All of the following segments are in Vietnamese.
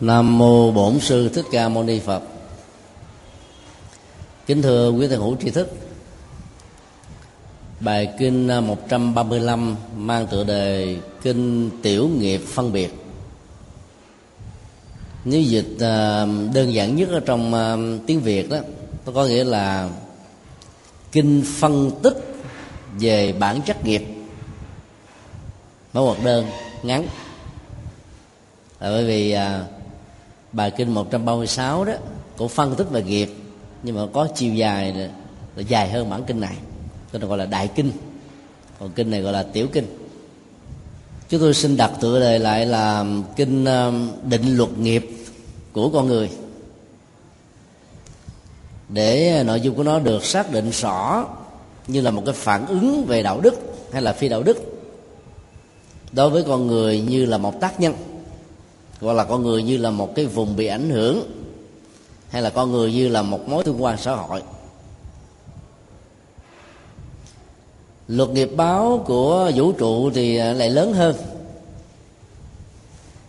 Nam mô Bổn sư Thích Ca Mâu Ni Phật. Kính thưa quý thầy hữu tri thức, bài kinh 135 mang tựa đề Kinh Tiểu Nghiệp Phân Biệt. Nếu dịch đơn giản nhất ở trong tiếng Việt đó, nó có nghĩa là kinh phân tích về bản chất nghiệp. Mẫu hoặc đơn ngắn là bởi vì bài kinh 136 đó cũng phân tích về nghiệp, nhưng mà có chiều dài là dài hơn bản kinh này, cho nên gọi là đại kinh, còn kinh này gọi là tiểu kinh. Chúng tôi xin đặt tựa đề lại là kinh định luật nghiệp của con người, để nội dung của nó được xác định rõ như là một cái phản ứng về đạo đức hay là phi đạo đức đối với con người, như là một tác nhân, gọi là con người như là một cái vùng bị ảnh hưởng, hay là con người như là một mối tương quan xã hội. Luật nghiệp báo của vũ trụ thì lại lớn hơn,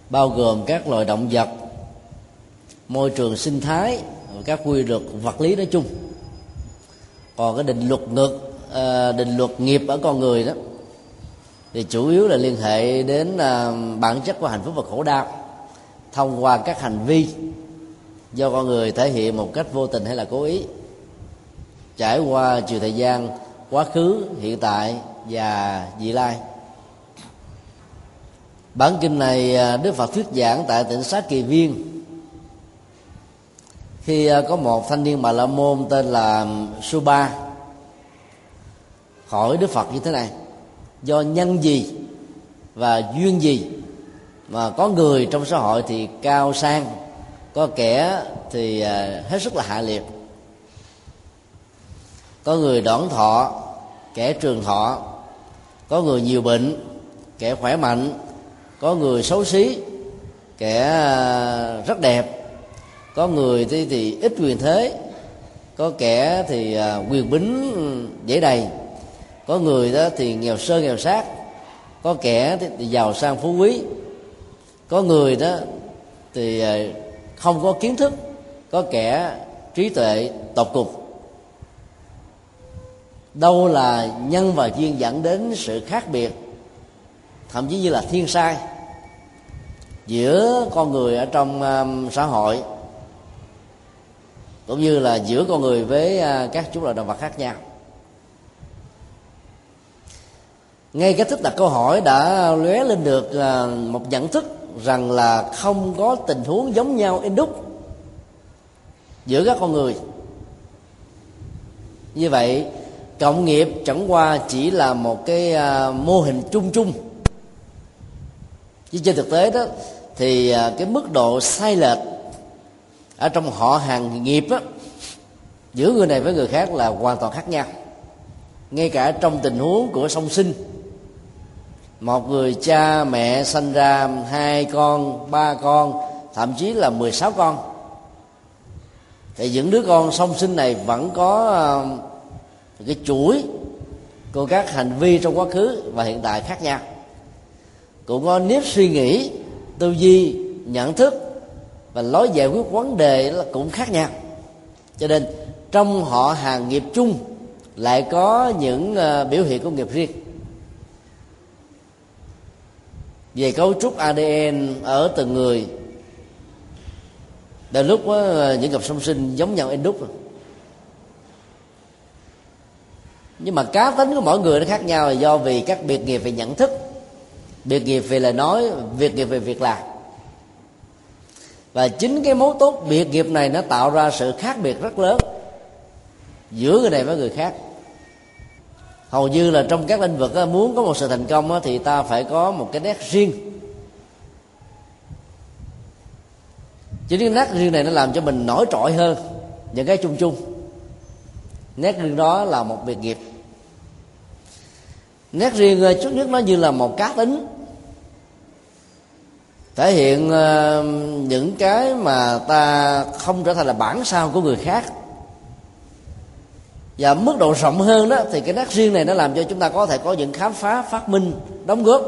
bao gồm các loài động vật, môi trường sinh thái và các quy luật vật lý nói chung. Còn cái định luật nghiệp ở con người đó thì chủ yếu là liên hệ đến bản chất của hạnh phúc và khổ đau thông qua các hành vi do con người thể hiện một cách vô tình hay là cố ý, trải qua chiều thời gian quá khứ, hiện tại và vị lai. Bản kinh này Đức Phật thuyết giảng tại Tịnh xá Kỳ Viên, khi có một thanh niên Bà La Môn tên là Su Ba hỏi Đức Phật như thế này: do nhân gì và duyên gì mà có người trong xã hội thì cao sang, có kẻ thì hết sức là hạ liệt, có người đoản thọ, kẻ trường thọ, có người nhiều bệnh, kẻ khỏe mạnh, có người xấu xí, kẻ rất đẹp, có người thì ít quyền thế, có kẻ thì quyền bính dễ đầy, có người đó thì nghèo sơ nghèo sát, có kẻ thì giàu sang phú quý, có người đó thì không có kiến thức, có kẻ trí tuệ tột cùng. Đâu là nhân và duyên dẫn đến sự khác biệt, thậm chí như là thiên sai giữa con người ở trong xã hội, cũng như là giữa con người với các chủng loại động vật khác nhau. Ngay cách thức đặt câu hỏi đã lóe lên được một nhận thức rằng là không có tình huống giống nhau in đúc giữa các con người. Như vậy, cộng nghiệp chẳng qua chỉ là một cái mô hình chung chung, chứ trên thực tế đó thì cái mức độ sai lệch ở trong họ hàng nghiệp đó, giữa người này với người khác là hoàn toàn khác nhau. Ngay cả trong tình huống của song sinh, một người cha mẹ sanh ra 2 con, 3 con, thậm chí là 16 con, thì những đứa con song sinh này vẫn có cái chuỗi của các hành vi trong quá khứ và hiện tại khác nhau, cũng có nếp suy nghĩ, tư duy, nhận thức và lối giải quyết vấn đề là cũng khác nhau. Cho nên trong họ hàng nghiệp chung lại có những biểu hiện của nghiệp riêng. Về cấu trúc ADN ở từng người, đôi lúc những cặp song sinh giống nhau in đúc, nhưng mà cá tính của mỗi người nó khác nhau là do vì các biệt nghiệp về nhận thức, biệt nghiệp về lời nói, biệt nghiệp về việc làm. Và chính cái mấu tốt biệt nghiệp này nó tạo ra sự khác biệt rất lớn giữa người này với người khác. Hầu như là trong các lĩnh vực muốn có một sự thành công thì ta phải có một cái nét riêng. Chính cái nét riêng này nó làm cho mình nổi trội hơn những cái chung chung. Nét riêng đó là một biệt nghiệp. Nét riêng trước nhất nó như là một cá tính, thể hiện những cái mà ta không trở thành là bản sao của người khác. Và mức độ rộng hơn đó thì cái nét riêng này nó làm cho chúng ta có thể có những khám phá, phát minh, đóng góp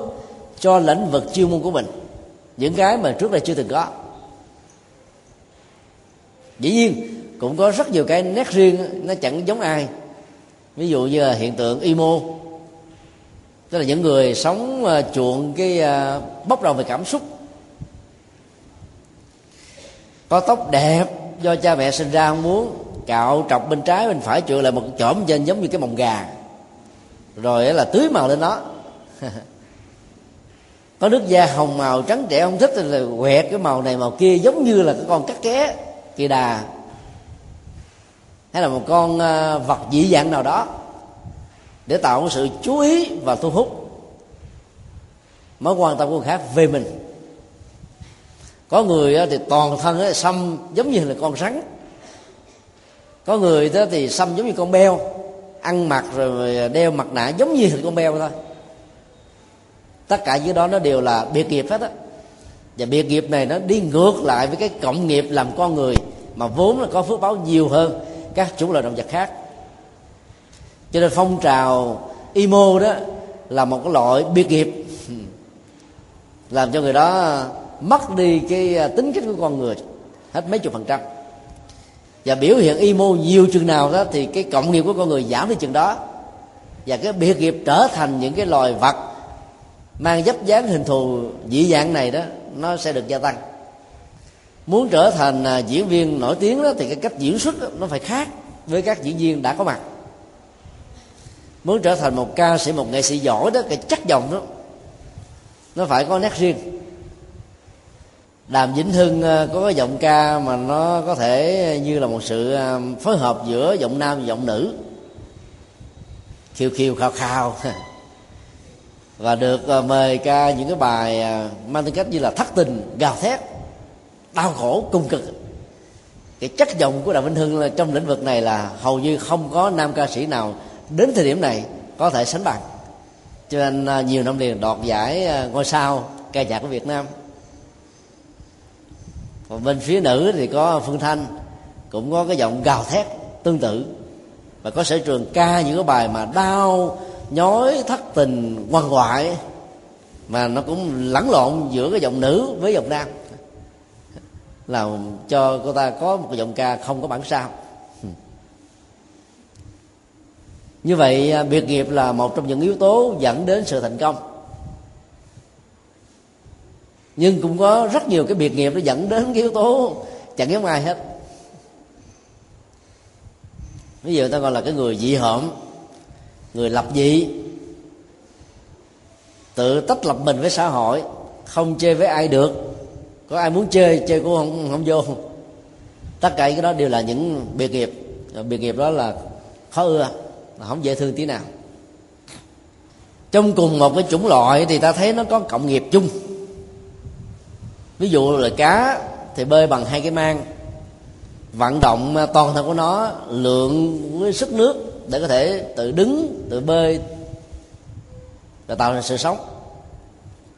cho lĩnh vực chuyên môn của mình, những cái mà trước đây chưa từng có. Dĩ nhiên cũng có rất nhiều cái nét riêng nó chẳng giống ai. Ví dụ như là hiện tượng emo, tức là những người sống chuộng cái bốc đồng về cảm xúc, có tóc đẹp do cha mẹ sinh ra không muốn, cạo trọc bên trái bên phải chữa lại một chỏm trên giống như cái mồng gà, rồi là tưới màu lên nó. Có nước da hồng màu trắng trẻ không thích là quẹt cái màu này màu kia giống như là cái con cắt ké kỳ đà, hay là một con vật dị dạng nào đó để tạo một sự chú ý và thu hút mới quan tâm của người khác về mình. Có người thì toàn thân xăm giống như là con rắn, có người thì xăm giống như con beo, ăn mặc rồi đeo mặt nạ giống như hình con beo thôi. Tất cả những đó nó đều là biệt nghiệp hết á, và biệt nghiệp này nó đi ngược lại với cái cộng nghiệp làm con người mà vốn là có phước báo nhiều hơn các chủng loại động vật khác. Cho nên phong trào emo đó là một cái loại biệt nghiệp, làm cho người đó mất đi cái tính cách của con người hết mấy chục %. Và biểu hiện emo nhiều chừng nào đó thì cái cộng nghiệp của con người giảm đi chừng đó, và cái biệt nghiệp trở thành những cái loài vật mang dấp dáng hình thù dị dạng này đó, nó sẽ được gia tăng. Muốn trở thành diễn viên nổi tiếng đó thì cái cách diễn xuất nó phải khác với các diễn viên đã có mặt. Muốn trở thành một ca sĩ, một nghệ sĩ giỏi đó, cái chất giọng đó nó phải có nét riêng. Đàm Vĩnh Hưng có cái giọng ca mà nó có thể như là một sự phối hợp giữa giọng nam và giọng nữ, khiêu khiêu khao khao, và được mời ca những cái bài mang tính cách như là thất tình, gào thét, đau khổ cùng cực. Cái chất giọng của Đàm Vĩnh Hưng là trong lĩnh vực này là hầu như không có nam ca sĩ nào đến thời điểm này có thể sánh bằng, cho nên nhiều năm liền đoạt giải ngôi sao ca nhạc của Việt Nam. Còn bên phía nữ thì có Phương Thanh, cũng có cái giọng gào thét tương tự, và có sở trường ca những cái bài mà đau nhói, thất tình, quan ngoại, mà nó cũng lẫn lộn giữa cái giọng nữ với giọng nam, làm cho cô ta có một giọng ca không có bản sao. Như vậy biệt nghiệp là một trong những yếu tố dẫn đến sự thành công, nhưng cũng có rất nhiều cái biệt nghiệp nó dẫn đến cái yếu tố chẳng giống ai hết. Ví dụ ta gọi là cái người dị hợm, người lập dị, tự tách lập mình với xã hội, không chơi với ai được, có ai muốn chơi cũng không vô. Tất cả cái đó đều là những biệt nghiệp. Biệt nghiệp đó là khó ưa, là không dễ thương tí nào. Trong cùng một cái chủng loại thì ta thấy nó có cộng nghiệp chung. Ví dụ là cá thì bơi bằng hai cái mang, vận động toàn thân của nó, lượng với sức nước để có thể tự đứng, tự bơi và tạo ra sự sống.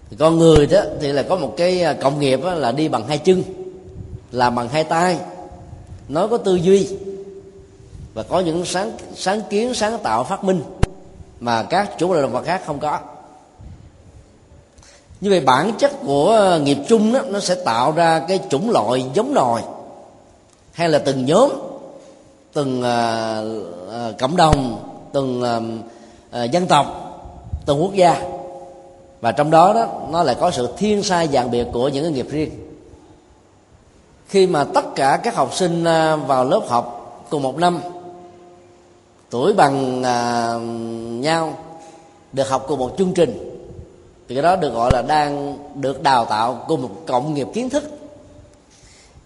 Thì con người đó thì là có một cái cộng nghiệp là đi bằng hai chân, làm bằng hai tay, nó có tư duy và có những sáng kiến, sáng tạo, phát minh mà các chủ loại động vật khác không có. Như vậy bản chất của nghiệp chung đó, nó sẽ tạo ra cái chủng loại giống nòi, hay là từng nhóm, từng cộng đồng, từng dân tộc, từng quốc gia, và trong đó đó nó lại có sự thiên sai dạng biệt của những cái nghiệp riêng. Khi mà tất cả các học sinh vào lớp học cùng một năm, tuổi bằng nhau, được học cùng một chương trình, thì cái đó được gọi là đang được đào tạo cùng một cộng nghiệp kiến thức.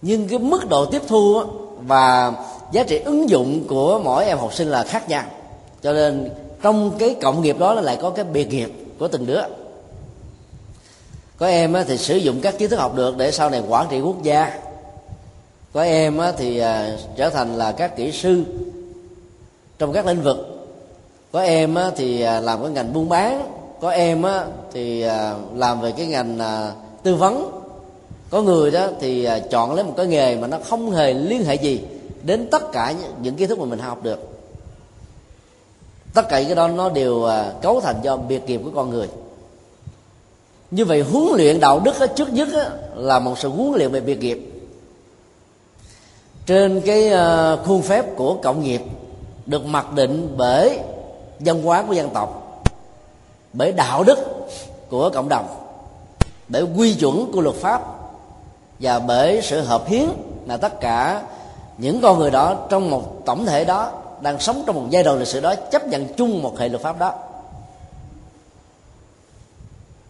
Nhưng cái mức độ tiếp thu và giá trị ứng dụng của mỗi em học sinh là khác nhau, cho nên trong cái cộng nghiệp đó lại có cái biệt nghiệp của từng đứa. Có em thì sử dụng các kiến thức học được để sau này quản trị quốc gia, có em thì trở thành là các kỹ sư trong các lĩnh vực, có em thì làm cái ngành buôn bán, có em thì làm về cái ngành tư vấn, có người đó thì chọn lấy một cái nghề mà nó không hề liên hệ gì đến tất cả những kiến thức mà mình học được. Tất cả cái đó nó đều cấu thành do biệt nghiệp của con người. Như vậy huấn luyện đạo đức trước nhất là một sự huấn luyện về biệt nghiệp. trên cái khuôn phép của cộng nghiệp được mặc định bởi văn hóa của dân tộc, bởi đạo đức của cộng đồng, bởi quy chuẩn của luật pháp và bởi sự hợp hiến là tất cả những con người đó trong một tổng thể đó đang sống trong một giai đoạn lịch sử đó, chấp nhận chung một hệ luật pháp đó.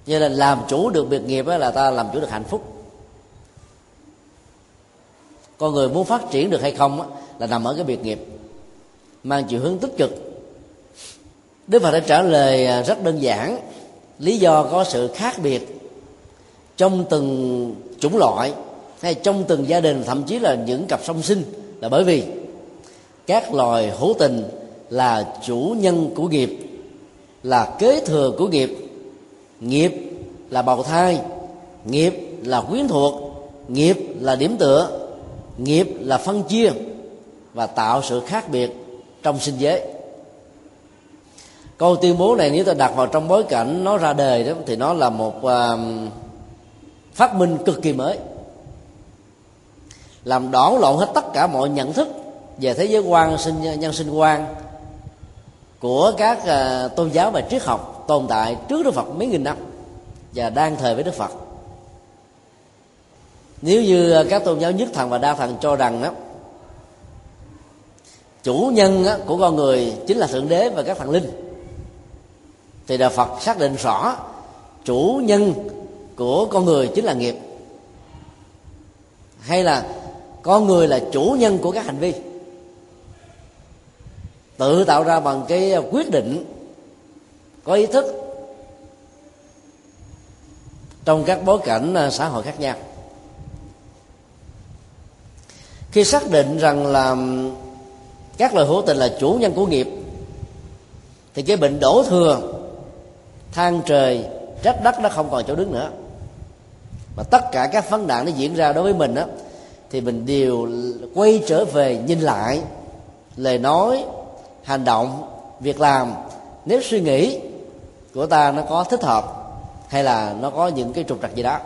Như là làm chủ được biệt nghiệp là ta làm chủ được hạnh phúc. Con người muốn phát triển được hay không là nằm ở cái biệt nghiệp mang chiều hướng tích cực. Đức Phật đã trả lời rất đơn giản. Lý do có sự khác biệt trong từng chủng loại hay trong từng gia đình, thậm chí là những cặp song sinh, là bởi vì các loài hữu tình là chủ nhân của nghiệp, là kế thừa của nghiệp. Nghiệp là bào thai, nghiệp là quyến thuộc, nghiệp là điểm tựa, nghiệp là phân chia và tạo sự khác biệt trong sinh giới. Câu tuyên bố này nếu ta đặt vào trong bối cảnh nó ra đời đó, thì nó là một phát minh cực kỳ mới, làm đảo lộn hết tất cả mọi nhận thức về thế giới quan, nhân sinh quan của các tôn giáo và triết học tồn tại trước Đức Phật mấy nghìn năm và đang thời với Đức Phật. Nếu như các tôn giáo nhất thần và đa thần cho rằng đó, chủ nhân của con người chính là Thượng Đế và các thần linh, thì Đạo Phật xác định rõ chủ nhân của con người chính là nghiệp, hay là con người là chủ nhân của các hành vi tự tạo ra bằng cái quyết định có ý thức trong các bối cảnh xã hội khác nhau. Khi xác định rằng là các loài hữu tình là chủ nhân của nghiệp, thì cái bệnh đổ thừa, than trời trách đất nó không còn chỗ đứng nữa, mà tất cả các vấn nạn nó diễn ra đối với mình đó, thì mình đều quay trở về nhìn lại lời nói, hành động, việc làm, nếu suy nghĩ của ta nó có thích hợp hay là nó có những cái trục trặc gì đó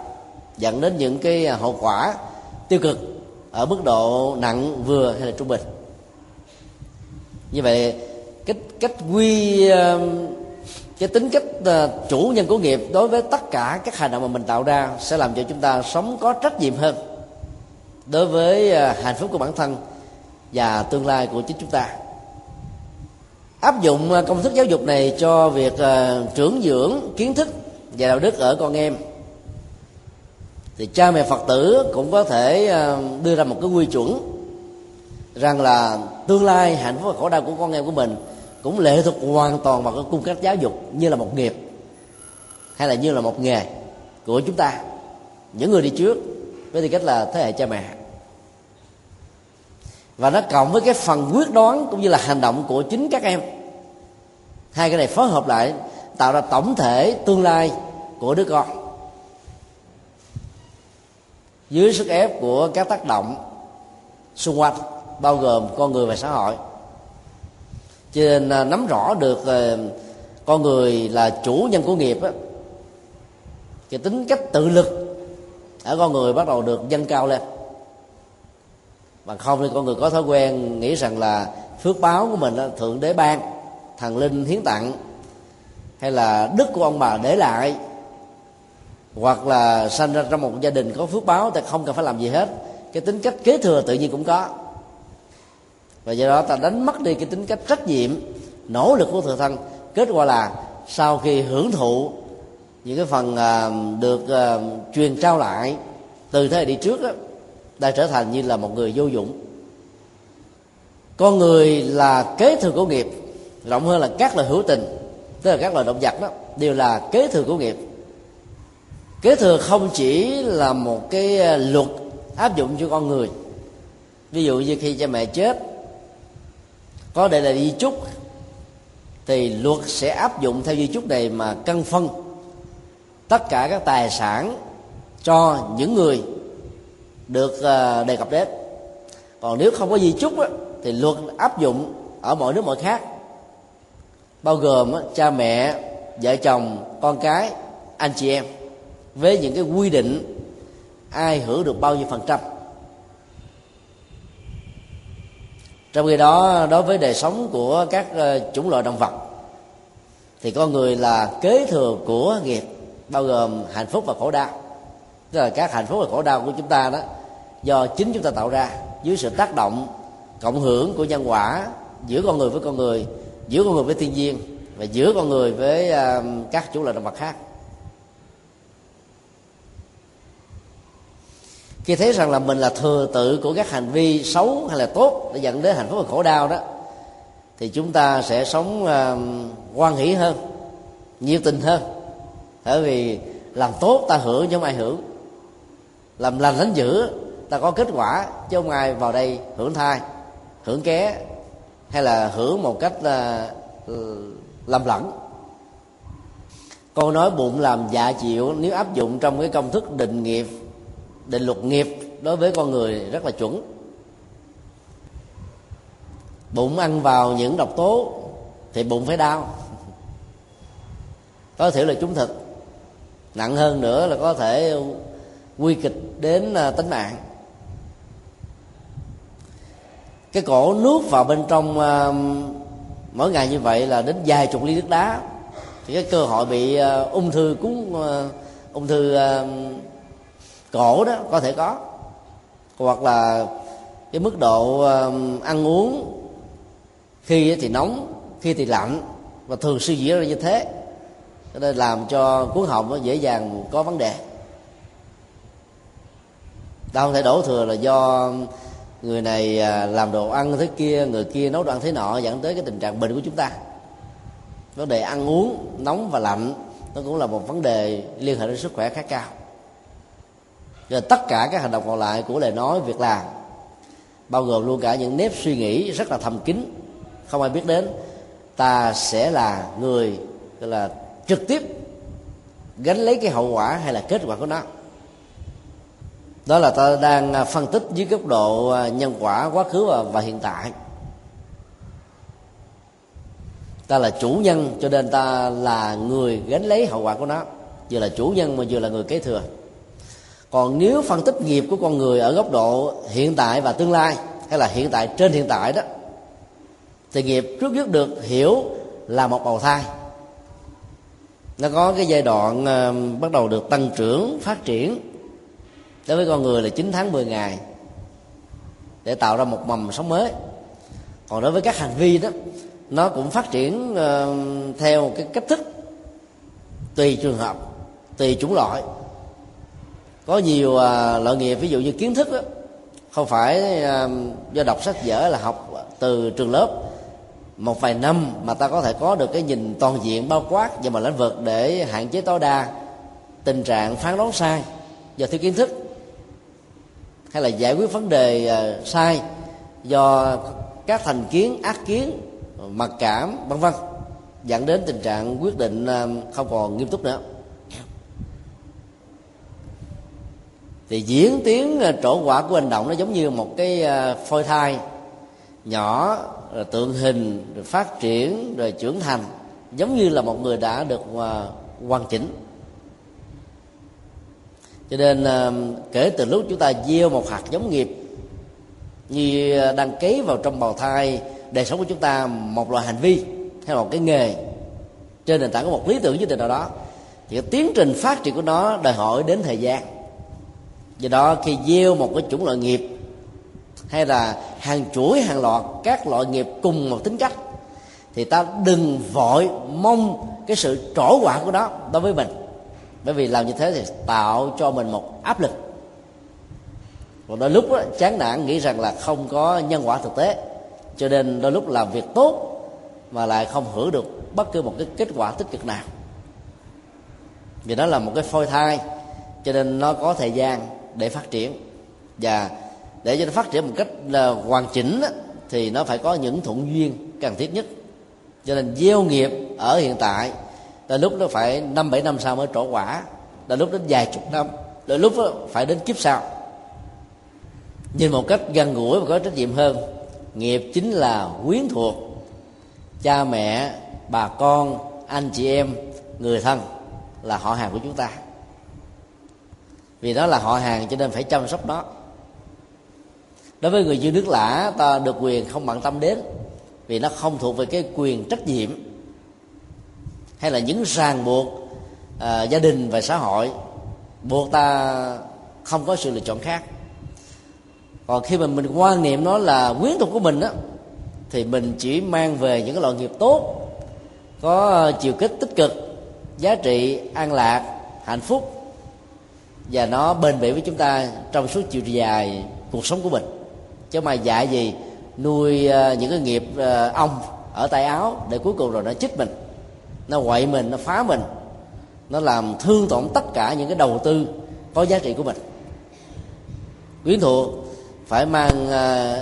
dẫn đến những cái hậu quả tiêu cực ở mức độ nặng, vừa hay là trung bình. Như vậy tính cách chủ nhân của nghiệp đối với tất cả các hành động mà mình tạo ra sẽ làm cho chúng ta sống có trách nhiệm hơn đối với hạnh phúc của bản thân và tương lai của chính chúng ta. Áp dụng công thức giáo dục này cho việc trưởng dưỡng kiến thức và đạo đức ở con em, thì cha mẹ Phật tử cũng có thể đưa ra một cái quy chuẩn rằng là tương lai hạnh phúc và khổ đau của con em của mình cũng lệ thuộc hoàn toàn vào cái cung cách giáo dục như là một nghiệp hay là như là một nghề của chúng ta, những người đi trước với tư cách là thế hệ cha mẹ. Và nó cộng với cái phần quyết đoán cũng như là hành động của chính các em. Hai cái này phối hợp lại tạo ra tổng thể tương lai của đứa con. Dưới sức ép của các tác động xung quanh, bao gồm con người và xã hội, cho nên nắm rõ được con người là chủ nhân của nghiệp, cái tính cách tự lực ở con người bắt đầu được dâng cao lên. Bằng không thì con người có thói quen nghĩ rằng là phước báo của mình là Thượng Đế ban, thần linh hiến tặng, hay là đức của ông bà để lại, hoặc là sanh ra trong một gia đình có phước báo ta không cần phải làm gì hết, cái tính cách kế thừa tự nhiên cũng có. Và do đó ta đánh mất đi cái tính cách trách nhiệm, nỗ lực của tự thân. Kết quả là sau khi hưởng thụ những cái phần được truyền trao lại từ thế hệ đi trước đó, đã trở thành như là một người vô dụng. Con người là kế thừa của nghiệp, rộng hơn là các loài hữu tình, tức là các loài động vật đó, đều là kế thừa của nghiệp. Kế thừa không chỉ là một cái luật áp dụng cho con người. Ví dụ như khi cha mẹ chết, có để lại di chúc, thì luật sẽ áp dụng theo di chúc này mà căn phân tất cả các tài sản cho những người được đề cập đến. Còn nếu không có di chúc thì luật áp dụng ở mọi nước mọi khác, bao gồm cha mẹ, vợ chồng, con cái, anh chị em, với những cái quy định ai hưởng được bao nhiêu phần trăm. Trong khi đó, đối với đời sống của các chủng loại động vật thì con người là kế thừa của nghiệp, bao gồm hạnh phúc và khổ đau. Tức là các hạnh phúc và khổ đau của chúng ta đó do chính chúng ta tạo ra dưới sự tác động cộng hưởng của nhân quả giữa con người với con người, giữa con người với thiên nhiên và giữa con người với các chủng loại động vật khác. Khi thấy rằng là mình là thừa tự của các hành vi xấu hay là tốt để dẫn đến hạnh phúc và khổ đau đó, thì chúng ta sẽ sống hoan hỷ hơn, nhiệt tình hơn. Bởi vì làm tốt ta hưởng chứ không ai hưởng, làm lành đánh dữ ta có kết quả chứ không ai vào đây hưởng thai, hưởng ké hay là hưởng một cách làm lẫn. Câu nói bụng làm dạ chịu nếu áp dụng trong cái công thức định nghiệp, định luật nghiệp đối với con người rất là chuẩn. Bụng ăn vào những độc tố thì bụng phải đau, có thể là trúng thực, nặng hơn nữa là có thể nguy kịch đến tính mạng. Cái cổ nuốt vào bên trong mỗi ngày như vậy là đến vài chục ly nước đá, thì cái cơ hội bị ung thư cổ đó có thể có. Hoặc là cái mức độ ăn uống khi thì nóng, khi thì lạnh và thường suy diễn ra như thế, cho nên làm cho cuốn họng dễ dàng có vấn đề. Ta không thể đổ thừa là do người này làm đồ ăn thế kia, người kia nấu đồ ăn thế nọ, dẫn tới cái tình trạng bệnh của chúng ta. Vấn đề ăn uống nóng và lạnh nó cũng là một vấn đề liên hệ đến sức khỏe khá cao. Rồi tất cả các hành động còn lại của lời nói, việc làm, bao gồm luôn cả những nếp suy nghĩ rất là thầm kín, không ai biết đến, ta sẽ là người là trực tiếp gánh lấy cái hậu quả hay là kết quả của nó. Đó là ta đang phân tích dưới góc độ nhân quả, quá khứ và hiện tại. Ta là chủ nhân cho nên ta là người gánh lấy hậu quả của nó, vừa là chủ nhân mà vừa là người kế thừa. Còn nếu phân tích nghiệp của con người ở góc độ hiện tại và tương lai, hay là hiện tại trên hiện tại đó, thì nghiệp trước nhất được hiểu là một bào thai. Nó có cái giai đoạn bắt đầu được tăng trưởng, phát triển đối với con người là 9 tháng 10 ngày để tạo ra một mầm sống mới. Còn đối với các hành vi đó, nó cũng phát triển theo cái cách thức tùy trường hợp, tùy chủng loại. Có nhiều loại nghiệp, ví dụ như kiến thức đó, không phải do đọc sách vở là học từ trường lớp một vài năm, mà ta có thể có được cái nhìn toàn diện, bao quát và mọi lĩnh vực để hạn chế tối đa tình trạng phán đoán sai do thiếu kiến thức, hay là giải quyết vấn đề sai do các thành kiến, ác kiến, mặc cảm, vân vân, dẫn đến tình trạng quyết định không còn nghiêm túc nữa. Thì diễn tiến trổ quả của hành động nó giống như một cái phôi thai nhỏ, rồi tượng hình, rồi phát triển, rồi trưởng thành, giống như là một người đã được hoàn chỉnh. Cho nên kể từ lúc chúng ta gieo một hạt giống nghiệp, như đang cấy vào trong bào thai đời sống của chúng ta một loại hành vi hay một cái nghề trên nền tảng của một lý tưởng nhất định nào đó, thì cái tiến trình phát triển của nó đòi hỏi đến thời gian. Do đó khi gieo một cái chủng loại nghiệp hay là hàng chuỗi, hàng loạt các loại nghiệp cùng một tính cách, thì ta đừng vội mong cái sự trổ quả của nó đối với mình, bởi vì làm như thế thì tạo cho mình một áp lực. Còn đôi lúc đó, chán nản nghĩ rằng là không có nhân quả thực tế, cho nên đôi lúc làm việc tốt mà lại không hưởng được bất cứ một cái kết quả tích cực nào. Vì nó là một cái phôi thai, cho nên nó có thời gian để phát triển. Và để cho nó phát triển một cách là hoàn chỉnh thì nó phải có những thuận duyên cần thiết nhất. Cho nên gieo nghiệp ở hiện tại, đôi lúc nó phải 5-7 năm sau mới trổ quả, đôi lúc đến vài chục năm, đôi lúc phải đến kiếp sau. Nhìn một cách gần gũi và có trách nhiệm hơn, nghiệp chính là quyến thuộc cha mẹ, bà con, anh chị em, người thân là họ hàng của chúng ta. Vì nó là họ hàng cho nên phải chăm sóc nó. Đối với người dân nước lã, ta được quyền không bận tâm đến, vì nó không thuộc về cái quyền trách nhiệm hay là những ràng buộc gia đình và xã hội buộc ta không có sự lựa chọn khác. Còn khi mình quan niệm nó là quyến thuộc của mình đó, thì mình chỉ mang về những cái loại nghiệp tốt, có chiều kích tích cực, giá trị an lạc, hạnh phúc, và nó bền bỉ với chúng ta trong suốt chiều dài cuộc sống của mình. Chứ mà dạy gì nuôi những cái nghiệp ong ở tay áo để cuối cùng rồi nó chích mình, nó quậy mình, nó phá mình, nó làm thương tổn tất cả những cái đầu tư có giá trị của mình. Quyến thuộc phải mang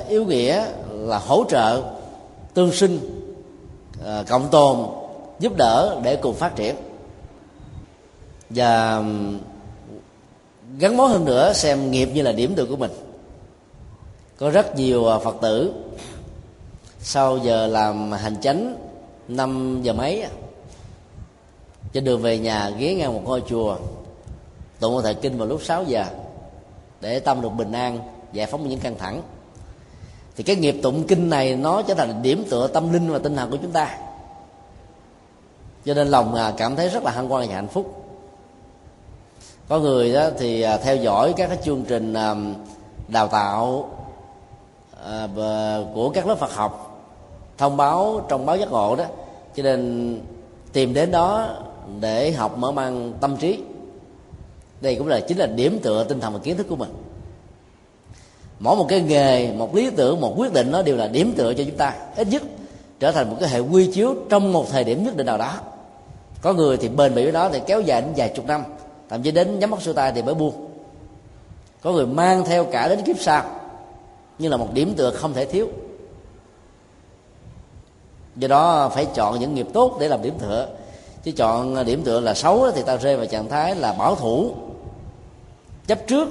ý nghĩa là hỗ trợ, tương sinh, cộng tồn, giúp đỡ để cùng phát triển. Và gắn bó hơn nữa, xem nghiệp như là điểm tựa của mình. Có rất nhiều Phật tử sau giờ làm hành chánh 5 giờ mấy, trên đường về nhà ghé ngang một ngôi chùa tụng một thời kinh vào lúc 6 giờ để tâm được bình an, giải phóng những căng thẳng. Thì cái nghiệp tụng kinh này nó trở thành điểm tựa tâm linh và tinh thần của chúng ta, cho nên lòng cảm thấy rất là hân hoan và hạnh phúc. Có người đó thì theo dõi các cái chương trình đào tạo của các lớp Phật học thông báo trong báo Giác Ngộ đó, cho nên tìm đến đó để học mở mang tâm trí. Đây cũng là chính là điểm tựa tinh thần và kiến thức của mình. Mỗi một cái nghề, một lý tưởng, một quyết định, nó đều là điểm tựa cho chúng ta, ít nhất trở thành một cái hệ quy chiếu trong một thời điểm nhất định nào đó. Có người thì bền bỉ với đó thì kéo dài đến vài chục năm, thậm chí đến nhắm mắt xuôi tay thì mới buông. Có người mang theo cả đến kiếp sau, nhưng là một điểm tựa không thể thiếu. Do đó phải chọn những nghiệp tốt để làm điểm tựa, chứ chọn điểm tựa là xấu thì ta rơi vào trạng thái là bảo thủ, chấp trước,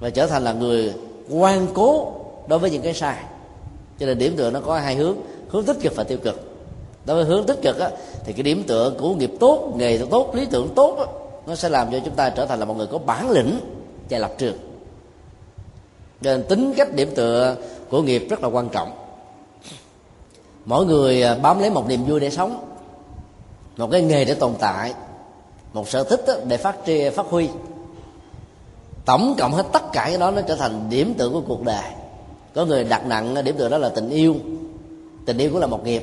và trở thành là người ngoan cố đối với những cái sai. Cho nên điểm tựa nó có hai hướng, hướng tích cực và tiêu cực. Đối với hướng tích cực á, thì cái điểm tựa của nghiệp tốt, nghề tốt, lý tưởng tốt á, nó sẽ làm cho chúng ta trở thành là một người có bản lĩnh và lập trường. Cho nên tính cách điểm tựa của nghiệp rất là quan trọng. Mỗi người bám lấy một niềm vui để sống, một cái nghề để tồn tại, một sở thích để phát huy. Tổng cộng hết tất cả cái đó, nó trở thành điểm tựa của cuộc đời. Có người đặt nặng điểm tựa đó là tình yêu. Tình yêu cũng là một nghiệp.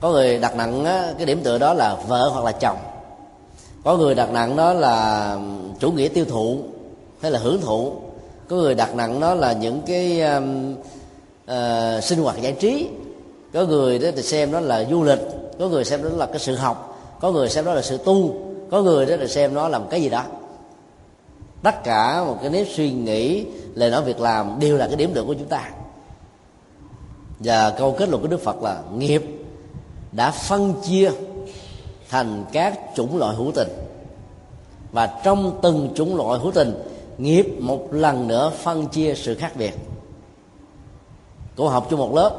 Có người đặt nặng cái điểm tựa đó là vợ hoặc là chồng. Có người đặt nặng đó là chủ nghĩa tiêu thụ hay là hưởng thụ. Có người đặt nặng đó là những cái sinh hoạt giải trí. Có người đó thì xem đó là du lịch. Có người xem đó là cái sự học. Có người xem đó là sự tu. Có người đó thì xem nó là một cái gì đó. Tất cả một cái nếp suy nghĩ, lời nói, việc làm đều là cái điểm tựa của chúng ta. Và câu kết luận của Đức Phật là nghiệp đã phân chia thành các chủng loại hữu tình, và trong từng chủng loại hữu tình, nghiệp một lần nữa phân chia sự khác biệt. Cô học chung một lớp,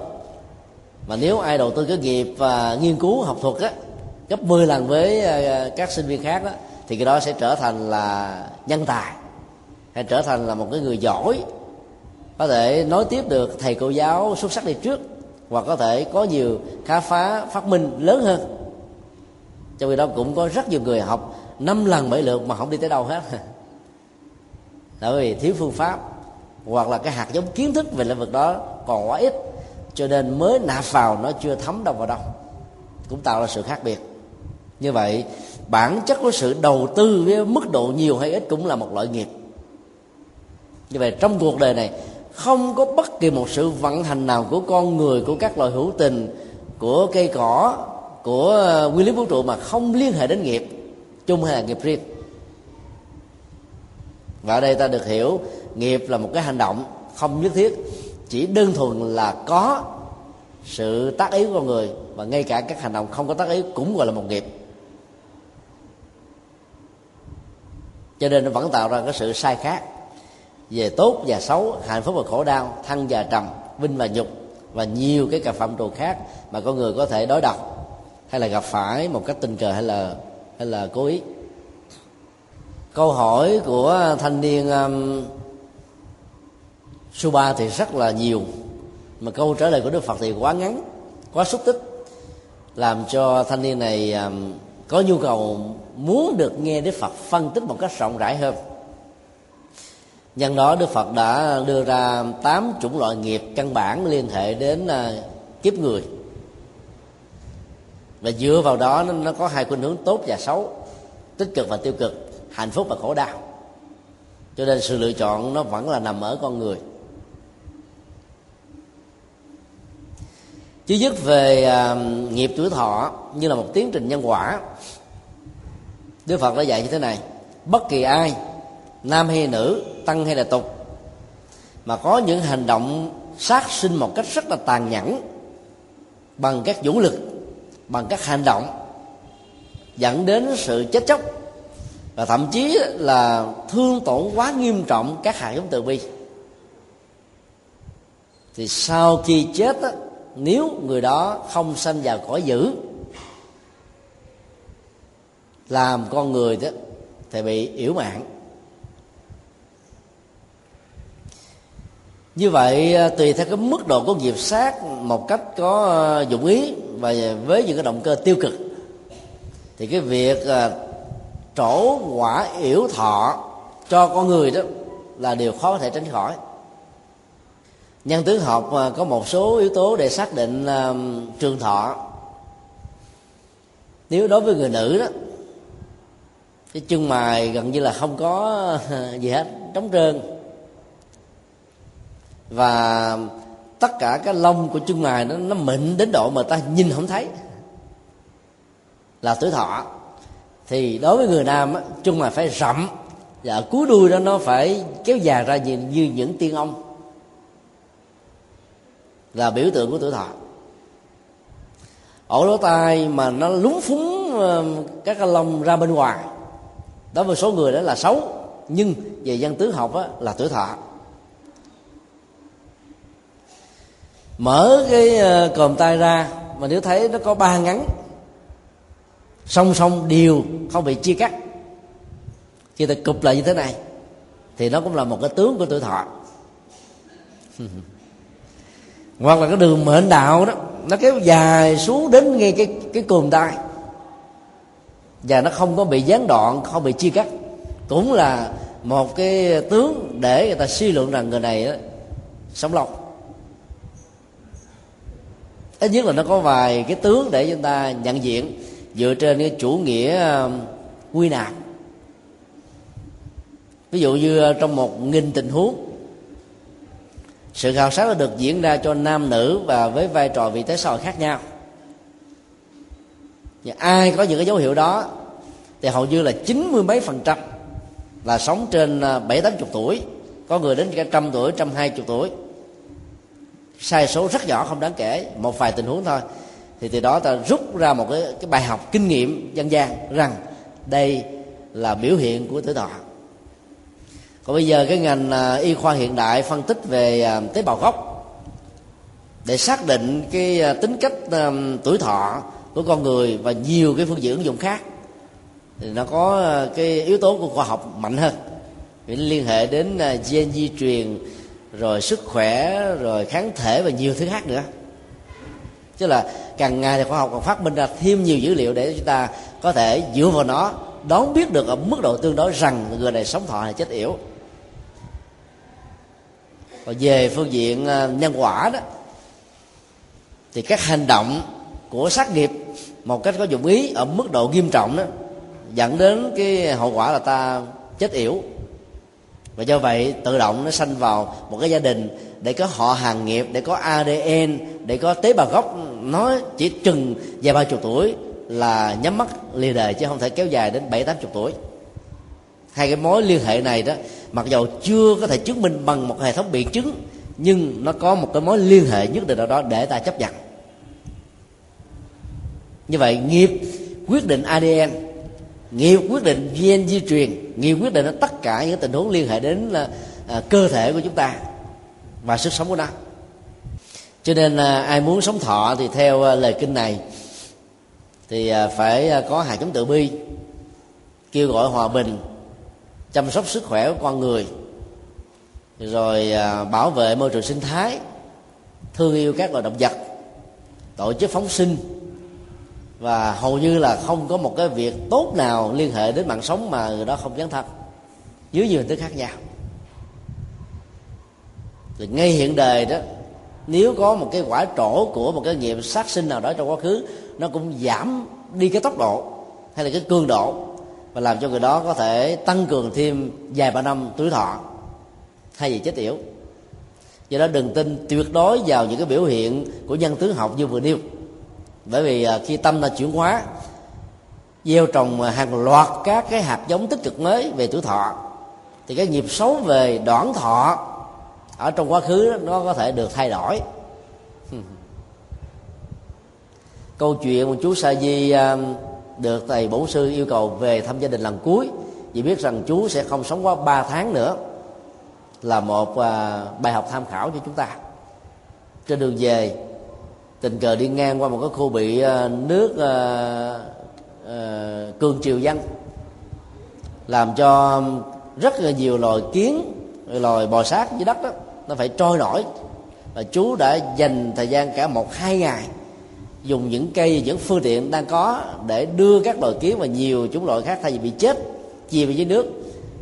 mà nếu ai đầu tư cái nghiệp và nghiên cứu học thuật á, gấp 10 lần với các sinh viên khác đó, thì cái đó sẽ trở thành là nhân tài, hay trở thành là một cái người giỏi, có thể nối tiếp được thầy cô giáo xuất sắc đi trước, hoặc có thể có nhiều khám phá phát minh lớn hơn. Trong khi đó cũng có rất nhiều người học 5 lần 7 lượt mà không đi tới đâu hết, bởi vì thiếu phương pháp, hoặc là cái hạt giống kiến thức về lĩnh vực đó còn quá ít, cho nên mới nạp vào nó chưa thấm đâu vào đâu, cũng tạo ra sự khác biệt. Như vậy, bản chất của sự đầu tư với mức độ nhiều hay ít cũng là một loại nghiệp. Như vậy, trong cuộc đời này không có bất kỳ một sự vận hành nào của con người, của các loài hữu tình, của cây cỏ, của quy lý vũ trụ mà không liên hệ đến nghiệp chung hay là nghiệp riêng. Và ở đây ta được hiểu nghiệp là một cái hành động, không nhất thiết chỉ đơn thuần là có sự tác ý của con người, và ngay cả các hành động không có tác ý cũng gọi là một nghiệp. Cho nên nó vẫn tạo ra cái sự sai khác về tốt và xấu, hạnh phúc và khổ đau, thăng và trầm, vinh và nhục, và nhiều cái phạm trù khác mà con người có thể đối đầu hay là gặp phải một cách tình cờ hay là cố ý. Câu hỏi của thanh niên Su Ba thì rất là nhiều, mà câu trả lời của Đức Phật thì quá ngắn, quá xúc tích, làm cho thanh niên này có nhu cầu muốn được nghe Đức Phật phân tích một cách rộng rãi hơn. Nhân đó Đức Phật đã đưa ra 8 chủng loại nghiệp căn bản liên hệ đến kiếp người, và dựa vào đó nó có hai khuynh hướng tốt và xấu, tích cực và tiêu cực, hạnh phúc và khổ đau. Cho nên sự lựa chọn nó vẫn là nằm ở con người. Chứ dứt về nghiệp tuổi thọ như là một tiến trình nhân quả, Đức Phật đã dạy như thế này: bất kỳ ai, nam hay nữ, tăng hay là tục, mà có những hành động sát sinh một cách rất là tàn nhẫn, bằng các vũ lực, bằng các hành động dẫn đến sự chết chóc, và thậm chí là thương tổn quá nghiêm trọng các hạt giống từ bi, thì sau khi chết á, nếu người đó không sanh vào cõi dữ làm con người đó, thì bị yểu mạng. Như vậy tùy theo cái mức độ của nghiệp sát một cách có dụng ý và với những cái động cơ tiêu cực, thì cái việc trổ quả yểu thọ cho con người đó là điều khó có thể tránh khỏi. Nhân tướng học có một số yếu tố để xác định trường thọ. Nếu đối với người nữ đó, cái chân mày gần như là không có gì hết, trống trơn, và tất cả cái lông của chân mày nó mịn đến độ mà ta nhìn không thấy, là tuổi thọ. Thì đối với người nam á, chân mày phải rậm, và ở cuối đuôi đó nó phải kéo dài ra nhìn như những tiên ông, là biểu tượng của tuổi thọ. Ổ lỗ tai mà nó lúng phúng các cái lông ra bên ngoài, đối với số người đó là xấu, nhưng về dân tướng học á, là tuổi thọ. Mở cái còm tay ra mà nếu thấy nó có ba ngắn song song đều không bị chia cắt, khi ta cụp lại như thế này thì nó cũng là một cái tướng của tuổi thọ. Hoặc là cái đường mệnh đạo đó, nó kéo dài xuống đến ngay cái cườm tay, và nó không có bị gián đoạn, không bị chia cắt, cũng là một cái tướng để người ta suy luận rằng người này đó, sống lâu. Ít nhất là nó có vài cái tướng để chúng ta nhận diện dựa trên cái chủ nghĩa quy nạp. Ví dụ như trong 1.000 tình huống, sự khảo sát đã được diễn ra cho nam nữ và với vai trò vị thế xã hội khác nhau. Và ai có những cái dấu hiệu đó thì hầu như là 90 mấy % là sống trên 70-80 tuổi, có người đến cả 100 tuổi, 120 tuổi, sai số rất nhỏ không đáng kể, một vài tình huống thôi. Thì từ đó ta rút ra một cái bài học kinh nghiệm dân gian rằng đây là biểu hiện của tuổi thọ. Còn bây giờ cái ngành y khoa hiện đại phân tích về tế bào gốc để xác định cái tính cách tuổi thọ của con người và nhiều cái phương diện ứng dụng khác, thì nó có cái yếu tố của khoa học mạnh hơn, vì liên hệ đến gen di truyền, rồi sức khỏe, rồi kháng thể và nhiều thứ khác nữa. Chứ là càng ngày thì khoa học còn phát minh ra thêm nhiều dữ liệu để chúng ta có thể dựa vào nó đoán biết được ở mức độ tương đối rằng người này sống thọ hay chết yểu. Còn về phương diện nhân quả đó, thì các hành động của sát nghiệp một cách có dụng ý ở mức độ nghiêm trọng đó dẫn đến cái hậu quả là ta chết yểu, và do vậy tự động nó sanh vào một cái gia đình để có họ hàng nghiệp, để có ADN, để có tế bào gốc. Nó chỉ chừng vài 30 tuổi là nhắm mắt lìa đời, chứ không thể kéo dài đến 70-80 tuổi. Hai cái mối liên hệ này đó, mặc dù chưa có thể chứng minh bằng một hệ thống biện chứng, nhưng nó có một cái mối liên hệ nhất định nào đó để ta chấp nhận. Như vậy nghiệp quyết định ADN, nghiệp quyết định gen di truyền, nghiệp quyết định tất cả những tình huống liên hệ đến cơ thể của chúng ta và sức sống của nó. Cho nên ai muốn sống thọ thì theo lời kinh này thì phải có hạt giống từ bi, kêu gọi hòa bình, chăm sóc sức khỏe của con người, rồi bảo vệ môi trường sinh thái, thương yêu các loài động vật, tổ chức phóng sinh, và hầu như là không có một cái việc tốt nào liên hệ đến mạng sống mà người đó không dấn thân dưới nhiều hình thức khác nhau. Thì ngay hiện đời đó, nếu có một cái quả trổ của một cái nghiệp sát sinh nào đó trong quá khứ, nó cũng giảm đi cái tốc độ hay là cái cường độ, và làm cho người đó có thể tăng cường thêm vài ba năm tuổi thọ thay vì chết yểu. Do đó đừng tin tuyệt đối vào những cái biểu hiện của nhân tướng học như vừa nêu, bởi vì khi tâm ta chuyển hóa, gieo trồng hàng loạt các cái hạt giống tích cực mới về tuổi thọ, thì cái nghiệp xấu về đoạn thọ ở trong quá khứ đó, nó có thể được thay đổi. Câu chuyện một chú Sa Di được thầy bổn sư yêu cầu về thăm gia đình lần cuối, vì biết rằng chú sẽ không sống quá 3 tháng nữa, là một bài học tham khảo cho chúng ta. Trên đường về, tình cờ đi ngang qua một cái khu bị nước cường triều dâng, làm cho rất là nhiều loài kiến, loài bò sát dưới đất đó, nó phải trôi nổi. Và chú đã dành thời gian cả 1-2 ngày dùng những cây, những phương tiện đang có để đưa các loài kiến và nhiều chủng loại khác, thay vì bị chết chìm dưới nước,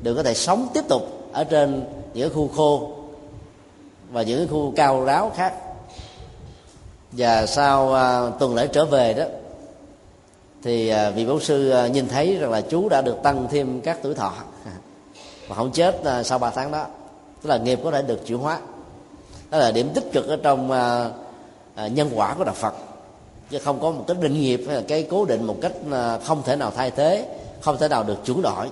đều có thể sống tiếp tục ở trên những khu khô và những khu cao ráo khác. Và sau tuần lễ trở về đó, thì vị bổn sư nhìn thấy rằng là chú đã được tăng thêm các tuổi thọ mà không chết sau 3 tháng đó, tức là nghiệp có thể được chuyển hóa. Đó là điểm tích cực ở trong nhân quả của Đạo Phật, chứ không có một cái định nghiệp hay là cái cố định một cách không thể nào thay thế, không thể nào được chuyển đổi.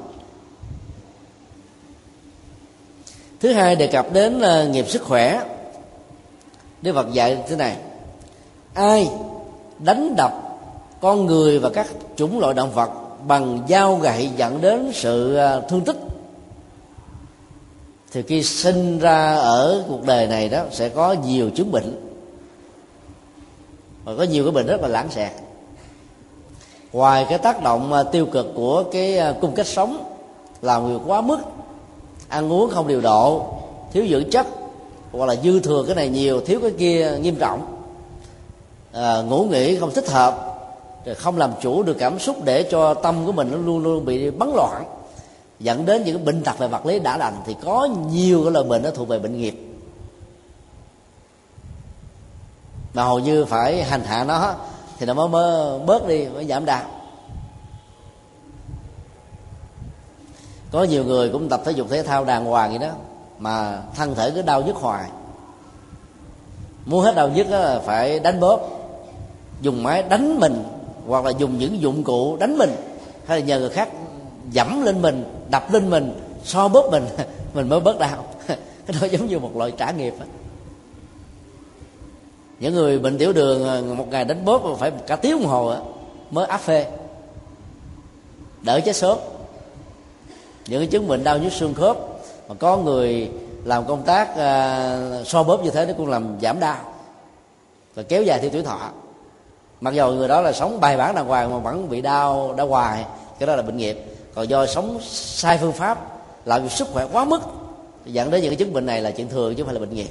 Thứ hai, đề cập đến nghiệp sức khỏe. Đức Phật dạy thế này: ai đánh đập con người và các chủng loại động vật bằng dao gậy dẫn đến sự thương tích, thì khi sinh ra ở cuộc đời này đó sẽ có nhiều chứng bệnh, và có nhiều cái bệnh rất là lãng xẹt. Ngoài cái tác động tiêu cực của cái cung cách sống, làm việc quá mức, ăn uống không điều độ, thiếu dưỡng chất, hoặc là dư thừa cái này nhiều, thiếu cái kia nghiêm trọng, ngủ nghỉ không thích hợp, rồi không làm chủ được cảm xúc để cho tâm của mình nó luôn luôn bị bấn loạn, dẫn đến những bệnh tật về vật lý đã lành, thì có nhiều cái loại bệnh nó thuộc về bệnh nghiệp, mà hầu như phải hành hạ nó thì nó mới bớt đi, mới giảm đau. Có nhiều người cũng tập thể dục thể thao đàng hoàng vậy đó, mà thân thể cứ đau nhức hoài. Muốn hết đau nhức là phải đánh bóp, dùng máy đánh mình, hoặc là dùng những dụng cụ đánh mình, hay là nhờ người khác dẫm lên mình, đập lên mình, so bóp mình mới bớt đau. Cái đó giống như một loại trả nghiệp đó. Những người bệnh tiểu đường một ngày đánh bóp phải cả tiếng đồng hồ mới áp phê, đỡ chết sớm. Những cái chứng bệnh đau nhức xương khớp, mà có người làm công tác so bóp như thế, nó cũng làm giảm đau và kéo dài theo tuổi thọ. Mặc dù người đó là sống bài bản đàng hoàng mà vẫn bị đau hoài, cái đó là bệnh nghiệp. Còn do sống sai phương pháp, làm sức khỏe quá mức, dẫn đến những cái chứng bệnh này là chuyện thường chứ không phải là bệnh nghiệp.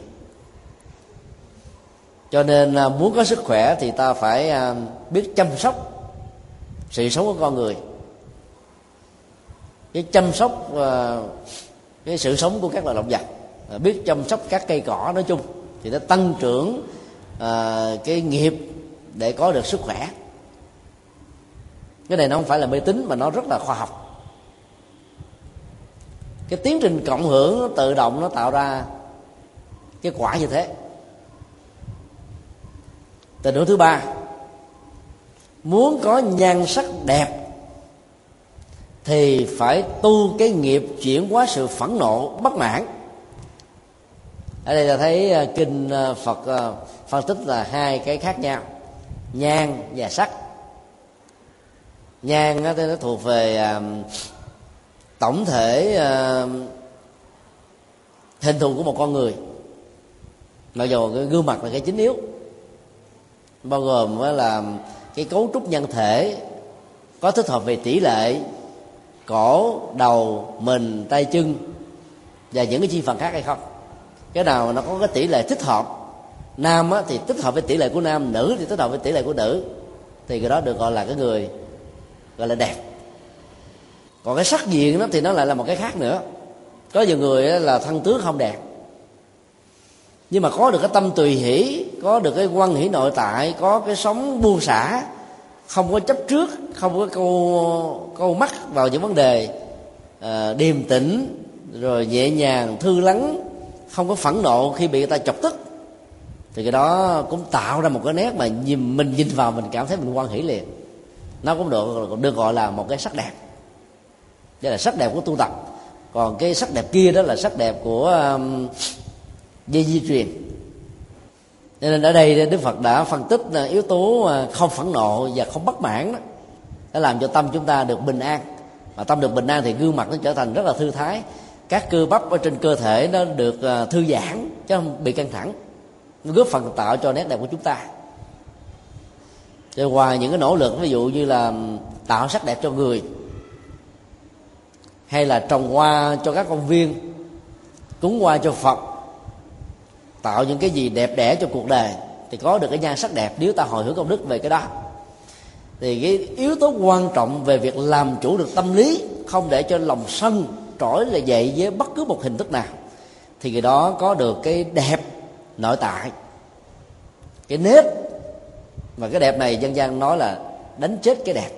Cho nên muốn có sức khỏe thì ta phải biết chăm sóc sự sống của con người, cái chăm sóc cái sự sống của các loài động vật, biết chăm sóc các cây cỏ nói chung, thì nó tăng trưởng cái nghiệp để có được sức khỏe. Cái này nó không phải là mê tín mà nó rất là khoa học. Cái tiến trình cộng hưởng nó tự động nó tạo ra cái quả như thế. Tình huống thứ ba, muốn có nhan sắc đẹp thì phải tu cái nghiệp chuyển hóa sự phẫn nộ, bất mãn. Ở đây ta thấy kinh Phật phân tích là hai cái khác nhau, nhan và sắc. Nhan nó thuộc về tổng thể hình thù của một con người, mặc dù cái gương mặt là cái chính yếu, bao gồm là cái cấu trúc nhân thể có thích hợp về tỷ lệ cổ, đầu, mình, tay, chân và những cái chi phần khác hay không. cái nào nó có cái tỷ lệ thích hợp, nam thì thích hợp với tỷ lệ của nam, nữ thì thích hợp với tỷ lệ của nữ, thì cái đó được gọi là cái người gọi là đẹp. Còn cái sắc diện đó thì nó lại là một cái khác nữa. Có nhiều người là thân tướng không đẹp, nhưng mà có được cái tâm tùy hỷ, có được cái quan hỷ nội tại, có cái sống buông xả, không có chấp trước, không có câu mắc vào những vấn đề, điềm tĩnh, rồi nhẹ nhàng, thư lắng, không có phẫn nộ khi bị người ta chọc tức, thì cái đó cũng tạo ra một cái nét mà mình nhìn vào mình cảm thấy mình hoan hỷ liền. Nó cũng được gọi là một cái sắc đẹp. Đây là sắc đẹp của tu tập. Còn cái sắc đẹp kia đó là sắc đẹp của dây di truyền. Cho nên ở đây Đức Phật đã phân tích yếu tố không phẫn nộ và không bất mãn đó, đã làm cho tâm chúng ta được bình an. Mà tâm được bình an thì gương mặt nó trở thành rất là thư thái, các cơ bắp ở trên cơ thể nó được thư giãn chứ không bị căng thẳng, nó góp phần tạo cho nét đẹp của chúng ta. Rồi ngoài những cái nỗ lực ví dụ như là tạo sắc đẹp cho người, hay là trồng hoa cho các công viên, cúng hoa cho Phật, tạo những cái gì đẹp đẽ cho cuộc đời, thì có được cái nhan sắc đẹp nếu ta hồi hướng công đức về cái đó. Thì cái yếu tố quan trọng về việc làm chủ được tâm lý, không để cho lòng sân trỗi là dậy với bất cứ một hình thức nào, thì người đó có được cái đẹp nội tại, cái nếp. Và cái đẹp này dân gian nói là đánh chết cái đẹp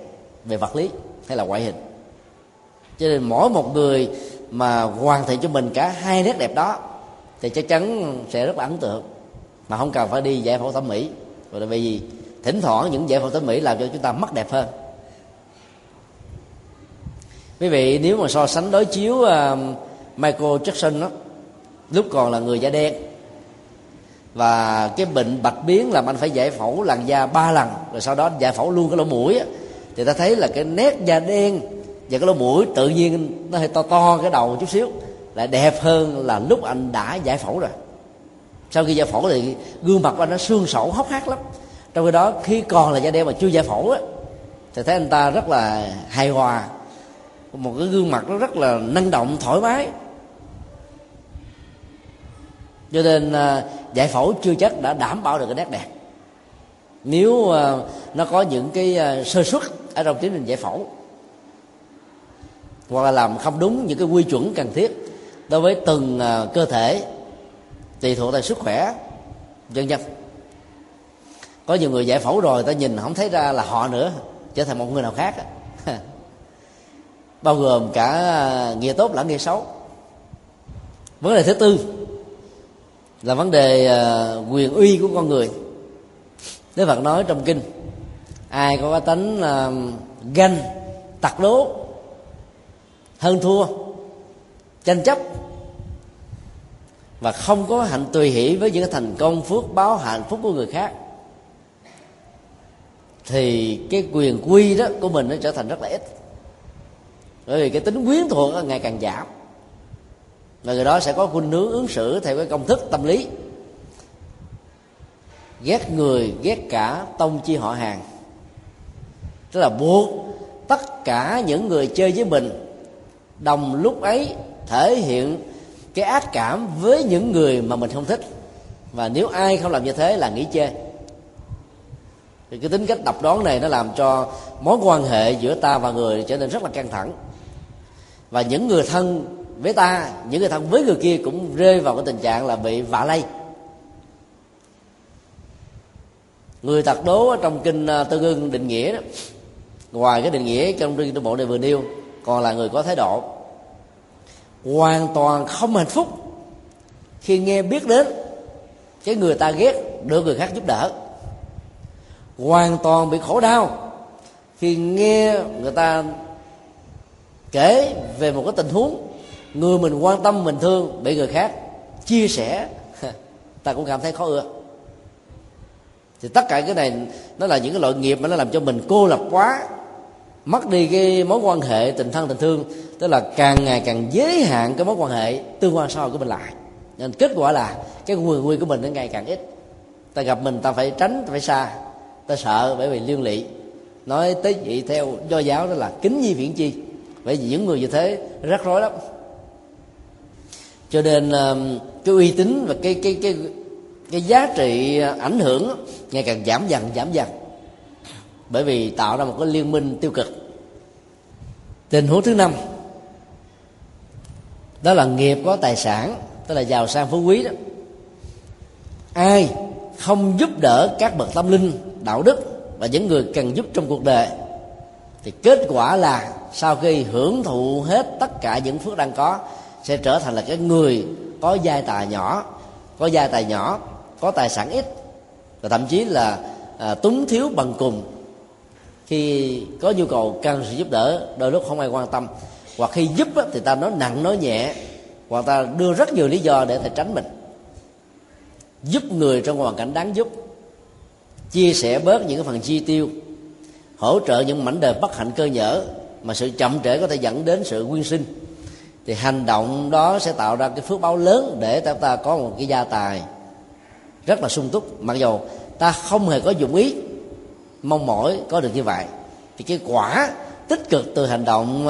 về vật lý hay là ngoại hình. Cho nên mỗi một người mà hoàn thiện cho mình cả hai nét đẹp đó thì chắc chắn sẽ rất là ấn tượng, mà không cần phải đi giải phẫu thẩm mỹ. Bởi vì thỉnh thoảng những giải phẫu thẩm mỹ làm cho chúng ta mất đẹp hơn. Quý vị nếu mà so sánh đối chiếu Michael Jackson đó, lúc còn là người da đen, và cái bệnh bạch biến làm anh phải giải phẫu làn da 3 lần, rồi sau đó giải phẫu luôn cái lỗ mũi á, thì ta thấy là cái nét da đen và cái lỗ mũi tự nhiên nó hơi to to cái đầu một chút xíu lại đẹp hơn là lúc anh đã giải phẫu rồi. Sau khi giải phẫu thì gương mặt của anh nó xương sẩu hốc hác lắm. Trong khi đó khi còn là da đen mà chưa giải phẫu á, thì thấy anh ta rất là hài hòa, một cái gương mặt nó rất là năng động, thoải mái. Cho nên giải phẫu chưa chắc đã đảm bảo được cái nét đẹp, nếu nó có những cái sơ suất ở trong tiến trình giải phẫu, hoặc là làm không đúng những cái quy chuẩn cần thiết đối với từng cơ thể, tùy thuộc vào sức khỏe dân dân. Có nhiều người giải phẫu rồi ta nhìn không thấy ra là họ nữa, trở thành một người nào khác, bao gồm cả nghĩa tốt lẫn nghĩa xấu. Vấn đề thứ tư là vấn đề quyền uy của con người. Đức Phật nói trong kinh, ai có cái tánh ganh, tặc đố, hơn thua, tranh chấp, và không có hạnh tùy hỷ với những thành công, phước báo, hạnh phúc của người khác, thì cái quyền quy đó của mình nó trở thành rất là ít. Bởi vì cái tính quyến thuộc đó ngày càng giảm, và người đó sẽ có khuynh hướng ứng xử theo cái công thức tâm lý ghét người, ghét cả tông chi họ hàng, tức là buộc tất cả những người chơi với mình đồng lúc ấy thể hiện cái ác cảm với những người mà mình không thích, và nếu ai không làm như thế là nghỉ chơi. Thì cái tính cách độc đoán này nó làm cho mối quan hệ giữa ta và người trở nên rất là căng thẳng, và những người thân với ta, những người thân với người kia cũng rơi vào cái tình trạng là bị vạ lây. Người tặc đố trong kinh Tương Ưng định nghĩa đó, ngoài cái định nghĩa trong Kinh Trung Bộ này vừa nêu, còn là người có thái độ hoàn toàn không hạnh phúc khi nghe biết đến cái người ta ghét được người khác giúp đỡ, hoàn toàn bị khổ đau khi nghe người ta kể về một cái tình huống người mình quan tâm, mình thương bị người khác chia sẻ, ta cũng cảm thấy khó ưa. Thì tất cả cái này nó là những cái loại nghiệp mà nó làm cho mình cô lập quá, mất đi cái mối quan hệ tình thân tình thương, tức là càng ngày càng giới hạn cái mối quan hệ tương quan xã hội của mình lại, nên kết quả là cái quyền uy của mình nó ngày càng ít. Ta gặp mình ta phải tránh, ta phải xa, ta sợ bởi vì liên lụy. Nói tới vậy theo do giáo đó là kính nhi viễn chi, bởi vì những người như thế rắc rối lắm. Cho nên cái uy tín và cái giá trị ảnh hưởng ngày càng giảm dần, bởi vì tạo ra một cái liên minh tiêu cực. Tình huống thứ năm đó là nghiệp có tài sản, tức là giàu sang phú quý đó. Ai không giúp đỡ các bậc tâm linh, đạo đức và những người cần giúp trong cuộc đời thì kết quả là sau khi hưởng thụ hết tất cả những phước đang có sẽ trở thành là cái người có gia tài nhỏ, có tài sản ít, và thậm chí là túng thiếu bằng cùng. Khi có nhu cầu cần sự giúp đỡ, đôi lúc không ai quan tâm, hoặc khi giúp thì ta nói nặng nói nhẹ, hoặc ta đưa rất nhiều lý do để tránh mình. Giúp người trong hoàn cảnh đáng giúp, chia sẻ bớt những cái phần chi tiêu, hỗ trợ những mảnh đời bất hạnh cơ nhỡ mà sự chậm trễ có thể dẫn đến sự quyên sinh, thì hành động đó sẽ tạo ra cái phước báo lớn để ta có một cái gia tài rất là sung túc, mặc dù ta không hề có dụng ý mong mỏi có được như vậy. Thì cái quả tích cực từ hành động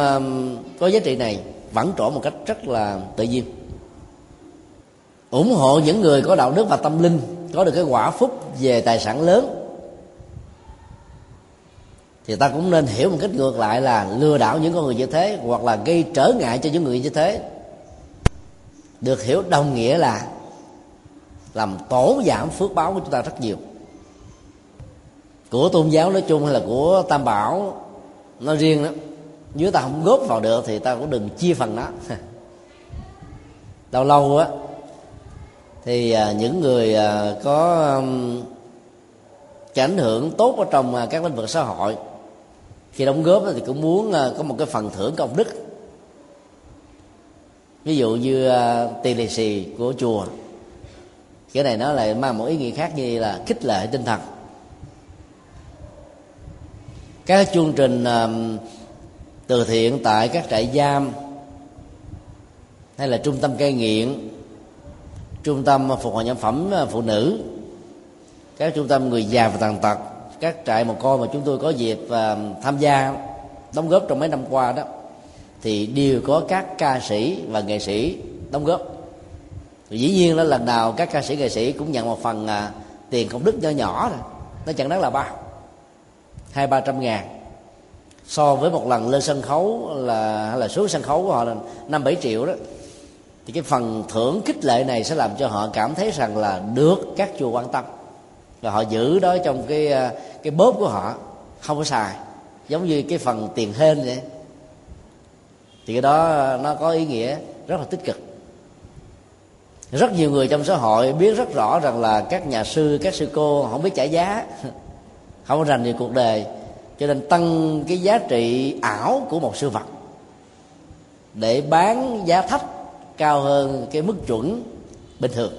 có giá trị này vẫn trổ một cách rất là tự nhiên. Ủng hộ những người có đạo đức và tâm linh có được cái quả phúc về tài sản lớn, thì ta cũng nên hiểu một cách ngược lại là lừa đảo những con người như thế, hoặc là gây trở ngại cho những người như thế. Được hiểu đồng nghĩa là làm tổn giảm phước báo của chúng ta rất nhiều, của tôn giáo nói chung hay là của Tam Bảo nói riêng đó. Nếu ta không góp vào được thì ta cũng đừng chia phần đó. Lâu lâu á thì những người có cái ảnh hưởng tốt ở trong các lĩnh vực xã hội, khi đóng góp thì cũng muốn có một cái phần thưởng công đức. Ví dụ như tiền lì xì của chùa, cái này nó lại mang một ý nghĩa khác như là khích lệ tinh thần. Các chương trình từ thiện tại các trại giam hay là trung tâm cai nghiện, trung tâm phục hồi nhân phẩm phụ nữ, các trung tâm người già và tàn tật, các trại mồ côi mà chúng tôi có dịp tham gia đóng góp trong mấy năm qua đó, thì đều có các ca sĩ và nghệ sĩ đóng góp. Dĩ nhiên là lần nào các ca sĩ nghệ sĩ cũng nhận một phần tiền công đức nhỏ thôi, nó chẳng đáng là bao, 200-300 ngàn, so với một lần lên sân khấu là hay là xuống sân khấu của họ là 5-7 triệu đó. Thì cái phần thưởng khích lệ này sẽ làm cho họ cảm thấy rằng là được các chùa quan tâm, và họ giữ đó trong cái bóp của họ, không có xài, giống như cái phần tiền hên vậy. Thì cái đó nó có ý nghĩa rất là tích cực. Rất nhiều người trong xã hội biết rất rõ rằng là các nhà sư, các sư cô không biết trả giá, không có rành về cuộc đời, cho nên tăng cái giá trị ảo của một sự vật để bán giá thấp, cao hơn cái mức chuẩn bình thường.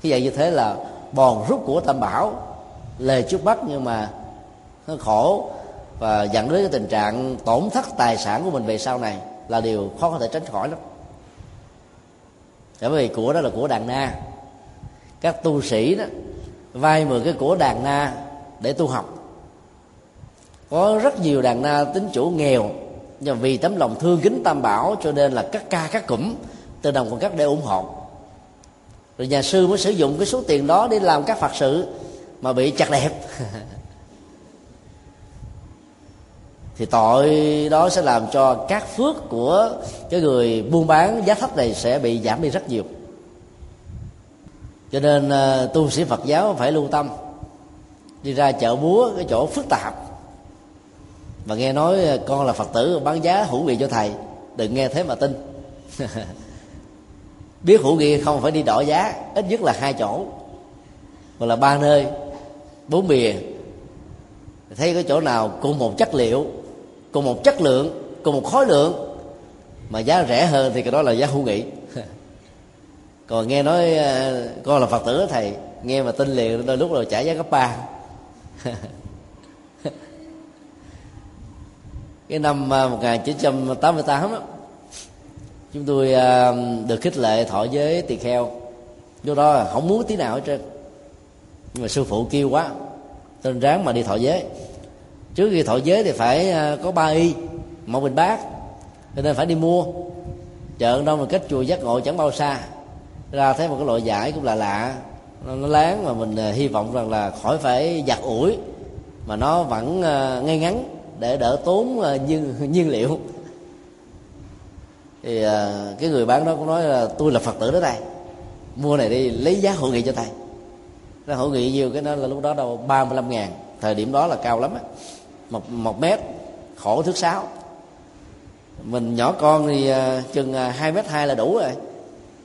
Khi vậy như thế là bòn rút của Tam Bảo, lề trước mắt nhưng mà nó khổ, và dẫn đến cái tình trạng tổn thất tài sản của mình về sau này là điều khó có thể tránh khỏi lắm. Bởi vì của đó là của đàn na, các tu sĩ đó vay mượn cái của đàn na để tu học. Có rất nhiều đàn na tín chủ nghèo, nhưng vì tấm lòng thương kính Tam Bảo cho nên là các ca các cụm từ đồng còn các để ủng hộ. Rồi nhà sư mới sử dụng cái số tiền đó để làm các Phật sự mà bị chặt đẹp thì tội đó sẽ làm cho các phước của cái người buôn bán giá thấp này sẽ bị giảm đi rất nhiều. Cho nên tu sĩ Phật giáo phải lưu tâm đi ra chợ búa, cái chỗ phức tạp, và nghe nói con là Phật tử bán giá hữu nghị cho thầy, đừng nghe thế mà tin. Biết hữu nghị không phải đi đổi giá, ít nhất là 2 chỗ hoặc là 3 nơi, 4 bìa. Thấy cái chỗ nào cùng một chất liệu, cùng một chất lượng, cùng một khối lượng mà giá rẻ hơn thì cái đó là giá hữu nghị. Còn nghe nói con là Phật tử thầy, nghe mà tin liền, đôi lúc là trả giá gấp 3. Cái năm 1988 á, chúng tôi được khích lệ thọ giới tỳ kheo. Lúc đó không muốn tí nào hết trơn, nhưng mà sư phụ kêu quá tên ráng mà đi thọ giới. Trước khi thọ giới thì phải có 3 y, 1 bình bát, cho nên phải đi mua. chợ đâu mà cách chùa Giác Ngộ chẳng bao xa, ra thấy một cái loại vải cũng là lạ, nó láng mà mình hy vọng rằng là khỏi phải giặt ủi mà nó vẫn ngay ngắn để đỡ tốn nhiên liệu. Thì cái người bán đó cũng nói là tôi là Phật tử đó thầy, mua này đi lấy giá hội nghị cho thầy. Nó hội nghị nhiều cái nó là lúc đó đâu 35.000, thời điểm đó là cao lắm á, một mét, khổ thước 6. Mình nhỏ con thì chừng 2m2 là đủ rồi,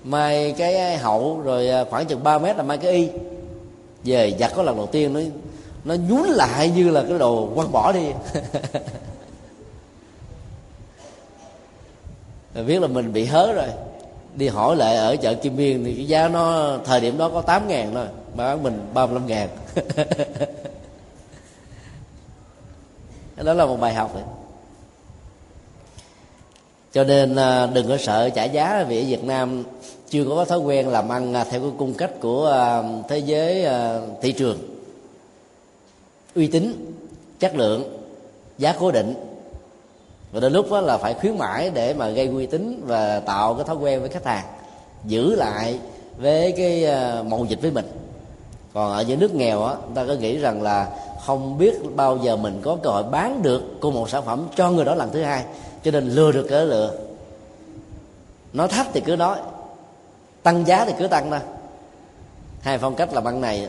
mai cái hậu rồi khoảng chừng 3m là mai cái y. Về giặt có lần đầu tiên nó nhún lại như là cái đồ quăng bỏ đi. Rồi biết là mình bị hớ rồi, đi hỏi lại ở chợ Kim Biên thì cái giá nó thời điểm đó có 8.000 thôi, bán mình 35.000. Đó là một bài học đấy. Cho nên đừng có sợ trả giá, vì ở Việt Nam chưa có thói quen làm ăn theo cái cung cách của thế giới thị trường. Uy tín, chất lượng, giá cố định. Và đến lúc đó là phải khuyến mãi để mà gây uy tín và tạo cái thói quen với khách hàng, giữ lại với cái mậu dịch với mình. Còn ở những nước nghèo á, người ta có nghĩ rằng là không biết bao giờ mình có cơ hội bán được cùng một sản phẩm cho người đó lần thứ hai, cho nên lừa được cỡ lừa. Nói thấp thì cứ nói, tăng giá thì cứ tăng thôi. Hai phong cách làm ăn này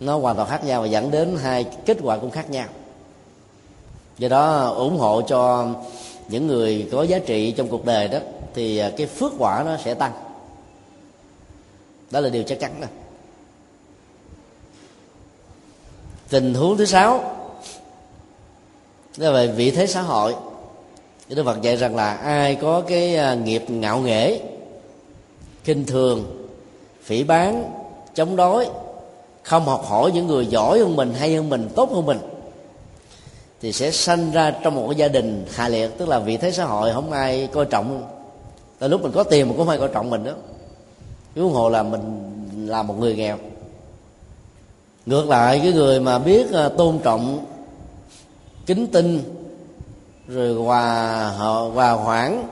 nó hoàn toàn khác nhau và dẫn đến hai kết quả cũng khác nhau. Do đó ủng hộ cho những người có giá trị trong cuộc đời đó, thì cái phước quả nó sẽ tăng. Đó là điều chắc chắn đó. Tình huống thứ 6 là về vị thế xã hội. Đức Phật dạy rằng là ai có cái nghiệp ngạo nghễ, khinh thường, phỉ báng, chống đối, không học hỏi những người giỏi hơn mình, hay hơn mình, tốt hơn mình, thì sẽ sanh ra trong một cái gia đình hạ liệt. Tức là vị thế xã hội không ai coi trọng. Tại lúc mình có tiền mà cũng không ai coi trọng mình đó, huống hồ là mình là một người nghèo. Ngược lại, cái người mà biết tôn trọng, kính tinh, rồi hòa hoãn,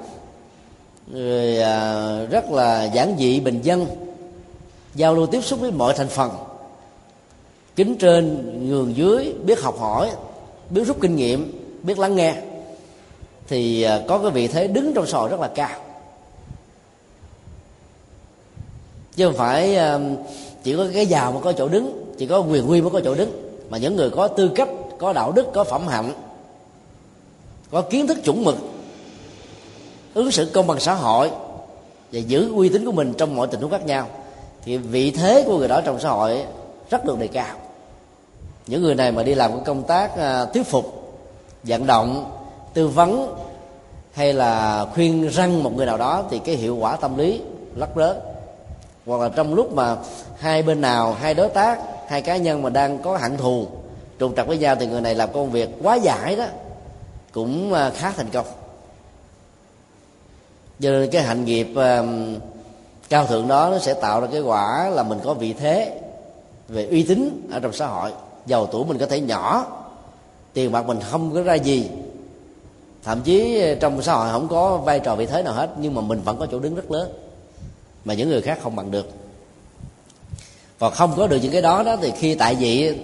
rồi rất là giản dị, bình dân, giao lưu tiếp xúc với mọi thành phần, kính trên nhường dưới, biết học hỏi, biết rút kinh nghiệm, biết lắng nghe, thì có cái vị thế đứng trong xã hội rất là cao. Chứ không phải chỉ có cái giàu mà có chỗ đứng, chỉ có quyền uy mới có chỗ đứng, mà những người có tư cách, có đạo đức, có phẩm hạnh, có kiến thức chuẩn mực, ứng xử công bằng xã hội và giữ uy tín của mình trong mọi tình huống khác nhau, thì vị thế của người đó trong xã hội rất được đề cao. Những người này mà đi làm công tác thuyết phục, vận động, tư vấn hay là khuyên răn một người nào đó, thì cái hiệu quả tâm lý lắc rớt. Hoặc là trong lúc mà hai bên nào, hai đối tác, hai cá nhân mà đang có hận thù trục trặc với nhau, thì người này làm công việc quá giải đó cũng khá thành công. Cho nên cái hạnh nghiệp cao thượng đó nó sẽ tạo ra cái quả là mình có vị thế về uy tín ở trong xã hội. Giàu tuổi mình có thể nhỏ, tiền bạc mình không có ra gì, thậm chí trong xã hội không có vai trò vị thế nào hết, nhưng mà mình vẫn có chỗ đứng rất lớn mà những người khác không bằng được. Và không có được những cái đó thì khi tại vị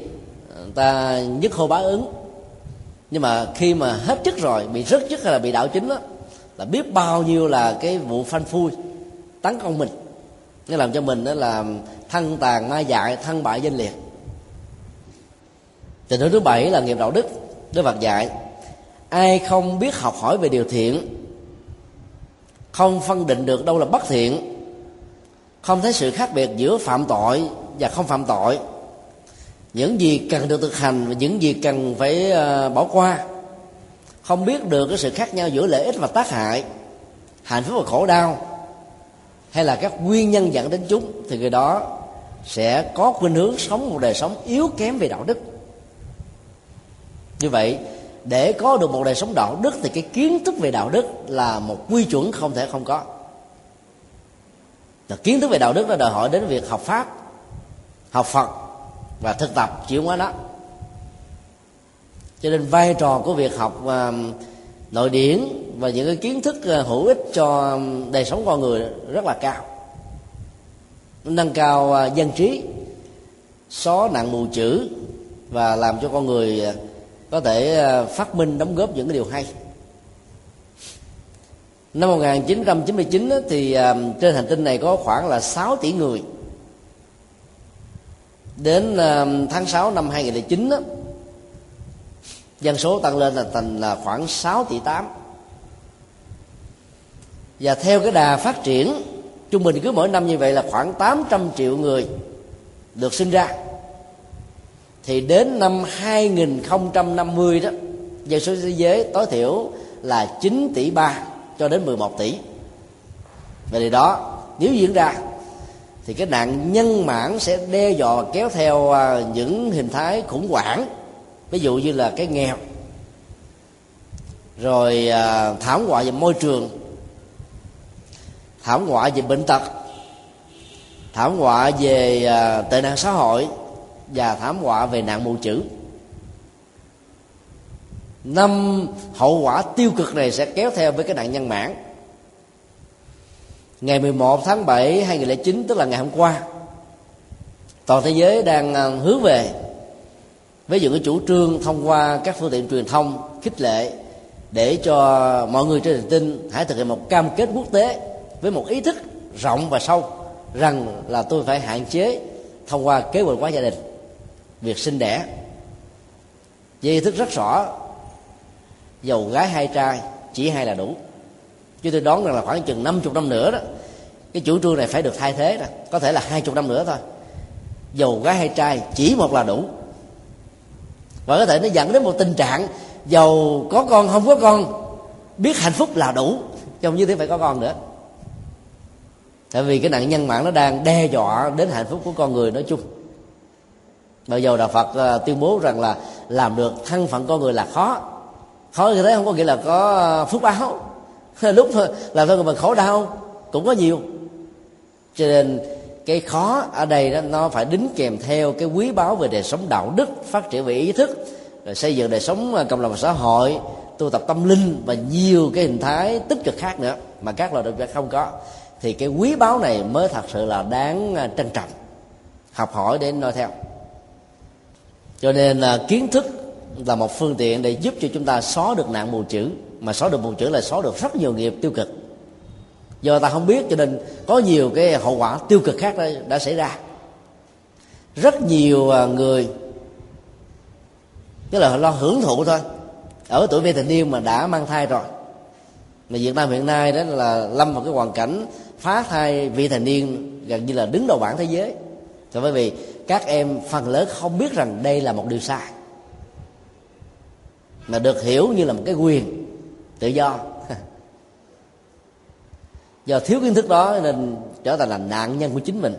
ta nhất hô bá ứng. Nhưng mà khi mà hết chức rồi, bị rớt chức hay là bị đảo chính đó, là biết bao nhiêu là cái vụ phanh phui tấn công mình, nó làm cho mình đó là thân tàn ma dại, thân bại danh liệt. Tình huống thứ 7 là nghiệp đạo đức. Đức Phật dạy ai không biết học hỏi về điều thiện, không phân định được đâu là bất thiện, không thấy sự khác biệt giữa phạm tội và không phạm tội, những gì cần được thực hành và những gì cần phải bỏ qua, không biết được cái sự khác nhau giữa lợi ích và tác hại, hạnh phúc và khổ đau, hay là các nguyên nhân dẫn đến chúng, thì người đó sẽ có khuynh hướng sống một đời sống yếu kém về đạo đức. Như vậy, để có được một đời sống đạo đức thì cái kiến thức về đạo đức là một quy chuẩn không thể không có. Và kiến thức về đạo đức nó đòi hỏi đến việc học pháp, học Phật và thực tập chuyển hóa nó. Cho nên vai trò của việc học nội điển và những cái kiến thức hữu ích cho đời sống con người rất là cao. Nó nâng cao dân trí, xóa nạn mù chữ và làm cho con người có thể phát minh, đóng góp những cái điều hay. Năm 1999 thì trên hành tinh này có khoảng là 6 tỷ người. Đến tháng 6 năm 2009 dân số tăng lên là thành là khoảng 6 tỷ 8. Và theo cái đà phát triển trung bình cứ mỗi năm như vậy là khoảng 800 triệu người được sinh ra. Thì đến năm 2050 đó, dân số thế giới tối thiểu là 9 tỷ 3 cho đến 11 tỷ. Và điều đó nếu diễn ra thì cái nạn nhân mãn sẽ đe dọa và kéo theo những hình thái khủng hoảng, ví dụ như là cái nghèo, rồi thảm họa về môi trường, thảm họa về bệnh tật, thảm họa về tệ nạn xã hội và thảm họa về nạn mù chữ. 5 hậu quả tiêu cực này sẽ kéo theo với cái nạn nhân mãn. Ngày 11 tháng 7 2009, tức là ngày hôm qua, toàn thế giới đang hướng về với những cái chủ trương thông qua các phương tiện truyền thông khích lệ để cho mọi người trên hành tinh hãy thực hiện một cam kết quốc tế với một ý thức rộng và sâu rằng là tôi phải hạn chế thông qua kế hoạch hóa gia đình, việc sinh đẻ, với ý thức rất rõ giàu gái hay trai, chỉ hai là đủ. Chứ tôi đoán rằng là khoảng chừng 50 năm nữa đó, cái chủ trương này phải được thay thế đó. Có thể là 20 năm nữa thôi, giàu gái hay trai chỉ một là đủ. Và có thể nó dẫn đến một tình trạng giàu có con không có con, biết hạnh phúc là đủ, chứ không như thế phải có con nữa. Tại vì cái nạn nhân mãn nó đang đe dọa đến hạnh phúc của con người nói chung. Mặc dù Đạo Phật tuyên bố rằng là làm được thân phận con người là khó. Khó như thế không có nghĩa là có phúc báo, lúc làm thôi mà khổ đau cũng có nhiều. Cho nên cái khó ở đây đó, nó phải đính kèm theo cái quý báu về đời sống đạo đức, phát triển về ý thức, rồi xây dựng đời sống cộng đồng xã hội, tu tập tâm linh và nhiều cái hình thái tích cực khác nữa mà các loài động vật không có. Thì cái quý báu này mới thật sự là đáng trân trọng, học hỏi để noi theo. Cho nên là kiến thức là một phương tiện để giúp cho chúng ta xóa được nạn mù chữ. Mà xóa được mù chữ là xóa được rất nhiều nghiệp tiêu cực. Do ta không biết cho nên có nhiều cái hậu quả tiêu cực khác đã xảy ra. Rất nhiều người tức là lo hưởng thụ thôi, ở tuổi vị thành niên mà đã mang thai rồi. Mà Việt Nam hiện nay đó là lâm vào cái hoàn cảnh phá thai vị thành niên gần như là đứng đầu bảng thế giới. Thì bởi vì các em phần lớn không biết rằng đây là một điều sai, mà được hiểu như là một cái quyền tự do. Do thiếu kiến thức đó nên trở thành là nạn nhân của chính mình,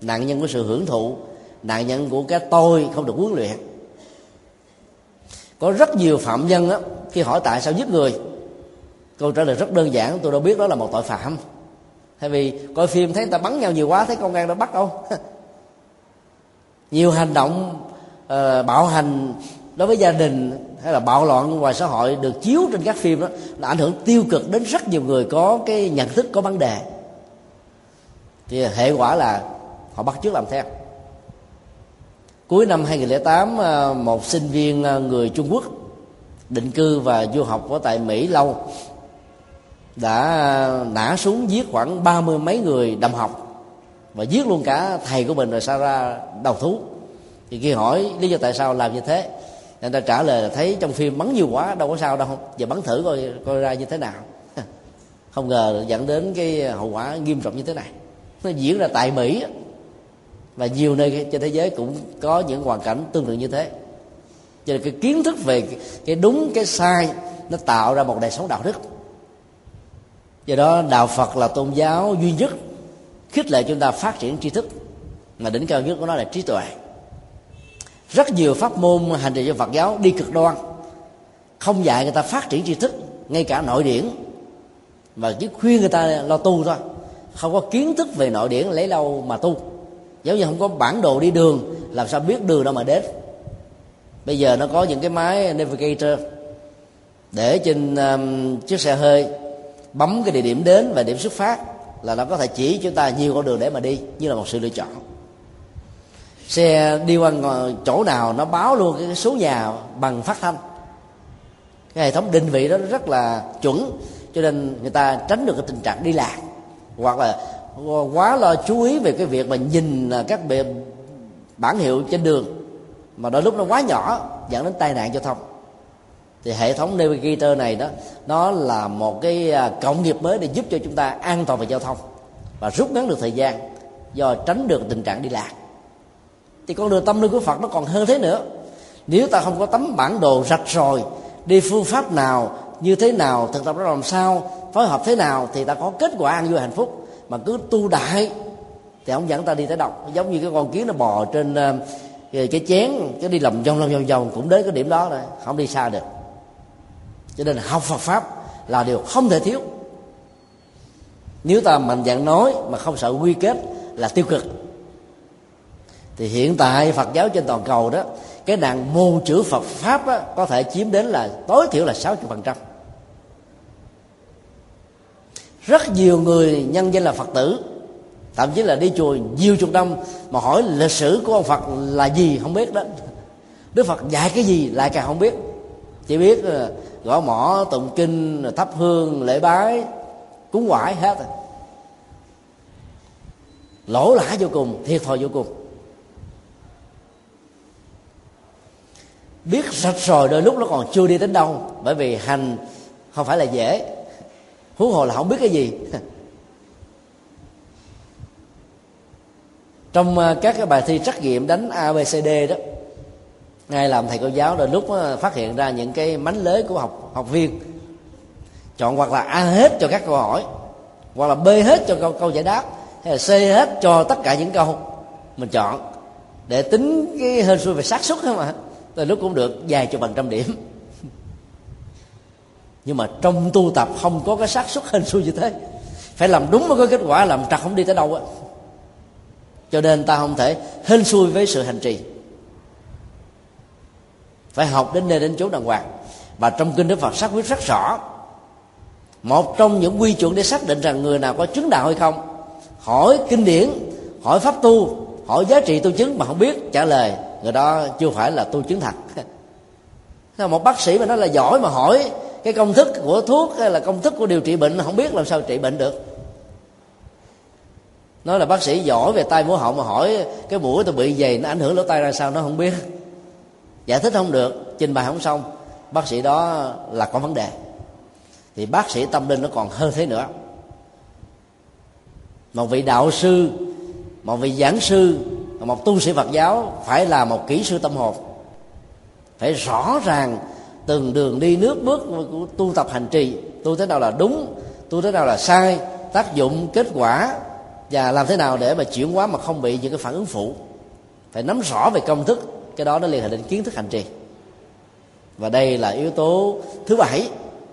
nạn nhân của sự hưởng thụ, nạn nhân của cái tôi không được huấn luyện. Có rất nhiều phạm nhân đó, khi hỏi tại sao giết người, câu trả lời rất đơn giản: tôi đâu biết đó là một tội phạm. Tại vì coi phim thấy người ta bắn nhau nhiều quá, thấy công an đã bắt đâu. Nhiều hành động bạo hành đối với gia đình hay là bạo loạn ngoài xã hội được chiếu trên các phim đó là ảnh hưởng tiêu cực đến rất nhiều người có cái nhận thức có vấn đề. Thì hệ quả là họ bắt chước làm theo. Cuối năm 2008, một sinh viên người Trung Quốc định cư và du học ở tại Mỹ lâu đã nã súng giết khoảng 30 mấy người đồng học và giết luôn cả thầy của mình, rồi sau ra đầu thú. Thì khi hỏi lý do tại sao làm như thế, người ta trả lời là thấy trong phim bắn nhiều quá, đâu có sao đâu, giờ bắn thử coi ra như thế nào. Không ngờ dẫn đến cái hậu quả nghiêm trọng như thế này. Nó diễn ra tại Mỹ và nhiều nơi trên thế giới cũng có những hoàn cảnh tương tự như thế. Cho nên cái kiến thức về cái đúng cái sai nó tạo ra một đời sống đạo đức. Do đó Đạo Phật là tôn giáo duy nhất khích lệ chúng ta phát triển tri thức, mà đỉnh cao nhất của nó là trí tuệ. Rất nhiều pháp môn hành trì cho Phật giáo đi cực đoan, không dạy người ta phát triển tri thức, ngay cả nội điển, mà chỉ khuyên người ta lo tu thôi, không có kiến thức về nội điển lấy đâu mà tu. Giống như không có bản đồ đi đường, làm sao biết đường đâu mà đến. Bây giờ nó có những cái máy navigator để trên chiếc xe hơi, bấm cái địa điểm đến và điểm xuất phát là nó có thể chỉ chúng ta nhiều con đường để mà đi, như là một sự lựa chọn. Xe đi qua chỗ nào nó báo luôn cái số nhà bằng phát thanh. Cái hệ thống định vị đó rất là chuẩn, cho nên người ta tránh được cái tình trạng đi lạc hoặc là quá lo chú ý về cái việc mà nhìn các bản hiệu trên đường, mà đôi lúc nó quá nhỏ dẫn đến tai nạn giao thông. Thì hệ thống navigator này đó, nó là một cái cộng nghiệp mới để giúp cho chúng ta an toàn về giao thông và rút ngắn được thời gian, do tránh được tình trạng đi lạc. Thì con đường tâm linh của Phật nó còn hơn thế nữa. Nếu ta không có tấm bản đồ rạch ròi, đi phương pháp nào, như thế nào, thực tập nó làm sao, phối hợp thế nào thì ta có kết quả an vui hạnh phúc. Mà cứ tu đại thì ông dẫn ta đi tới đâu. Giống như cái con kiến nó bò trên cái chén, cái đi lòng vòng cũng đến cái điểm đó rồi, không đi xa được. Cho nên học Phật pháp là điều không thể thiếu. Nếu ta mạnh dạn nói mà không sợ quy kết là tiêu cực. Thì hiện tại Phật giáo trên toàn cầu đó, cái nạn mù chữ Phật pháp đó, có thể chiếm đến là tối thiểu là 60%. Rất nhiều người nhân danh là Phật tử, thậm chí là đi chùa nhiều chục năm mà hỏi lịch sử của ông Phật là gì không biết đó, Đức Phật dạy cái gì lại càng không biết, chỉ biết gõ mõ, tụng kinh, thắp hương, lễ bái, cúng quải hết rồi. Lỗ lã vô cùng, thiệt thòi vô cùng. Biết sạch rồi đôi lúc nó còn chưa đi đến đâu, bởi vì hành không phải là dễ, huống hồ là không biết cái gì. Trong các cái bài thi trắc nghiệm đánh ABCD đó, ngài làm thầy cô giáo đôi lúc phát hiện ra những cái mánh lới của học viên, chọn hoặc là A hết cho các câu hỏi, hoặc là B hết cho câu giải đáp, hay là C hết cho tất cả những câu mình chọn, để tính cái hên xui về xác suất thôi mà. Tới lúc cũng được vài chục phần trăm điểm. Nhưng mà trong tu tập không có cái xác suất hên xui như thế, phải làm đúng mới có kết quả, làm trật không đi tới đâu á. Cho nên ta không thể hên xui với sự hành trì, phải học đến nơi đến chốn đàng hoàng. Và trong kinh Đức Phật xác quyết rất rõ, một trong những quy chuẩn để xác định rằng người nào có chứng đạo hay không, hỏi kinh điển, hỏi pháp tu, hỏi giá trị tu chứng mà không biết trả lời, người đó chưa phải là tu chứng thật. Là một bác sĩ mà nói là giỏi mà hỏi cái công thức của thuốc hay là công thức của điều trị bệnh không biết, làm sao trị bệnh được. Nói là bác sĩ giỏi về tai mũi họng mà hỏi cái mũi tôi bị gì, nó ảnh hưởng lỗ tai ra sao, nó không biết, giải thích không được, trình bày không xong, bác sĩ đó là có vấn đề. Thì bác sĩ tâm linh nó còn hơn thế nữa. Một vị đạo sư, một vị giảng sư, một tu sĩ Phật giáo phải là một kỹ sư tâm hồn, phải rõ ràng từng đường đi nước bước của tu tập hành trì, tu thế nào là đúng, tu thế nào là sai, tác dụng, kết quả, và làm thế nào để mà chuyển hóa mà không bị những cái phản ứng phụ. Phải nắm rõ về công thức, cái đó nó liên hệ đến kiến thức hành trì. Và đây là yếu tố thứ 7,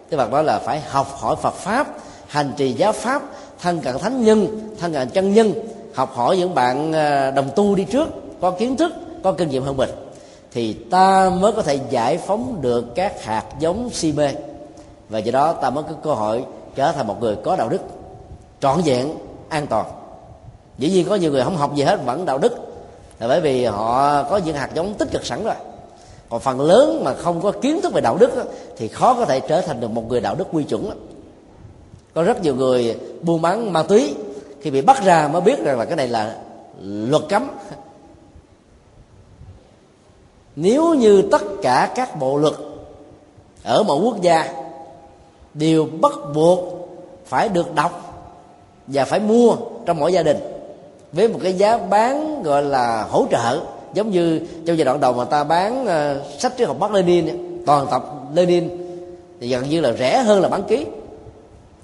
cái vật đó là phải học hỏi Phật pháp, hành trì giáo pháp, thân cận thánh nhân, thân cận chân nhân, học hỏi những bạn đồng tu đi trước có kiến thức, có kinh nghiệm hơn mình, thì ta mới có thể giải phóng được các hạt giống si mê, và do đó ta mới có cơ hội trở thành một người có đạo đức trọn vẹn, an toàn. Dĩ nhiên có nhiều người không học gì hết vẫn đạo đức là bởi vì họ có những hạt giống tích cực sẵn rồi, còn phần lớn mà không có kiến thức về đạo đức thì khó có thể trở thành được một người đạo đức quy chuẩn. Có rất nhiều người buôn bán ma túy, khi bị bắt ra mới biết rằng là cái này là luật cấm. Nếu như tất cả các bộ luật ở một quốc gia đều bắt buộc phải được đọc và phải mua trong mỗi gia đình với một cái giá bán gọi là hỗ trợ, giống như trong giai đoạn đầu mà ta bán sách triết học Mác Lênin, toàn tập Lênin, thì gần như là rẻ hơn là bán ký,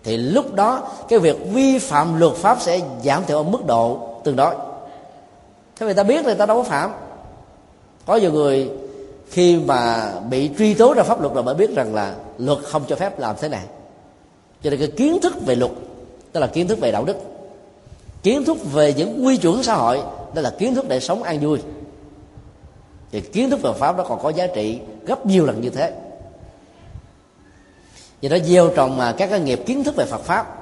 thì lúc đó cái việc vi phạm luật pháp sẽ giảm thiểu ở mức độ tương đối. Thế vì ta biết là ta đâu có phạm. Có nhiều người khi mà bị truy tố ra pháp luật rồi mới biết rằng là luật không cho phép làm thế này. Cho nên cái kiến thức về luật, đó là kiến thức về đạo đức, kiến thức về những quy chuẩn xã hội, đó là kiến thức để sống an vui. Thì kiến thức về pháp nó còn có giá trị gấp nhiều lần như thế. Vì đó gieo trồng các cái nghiệp kiến thức về Phật Pháp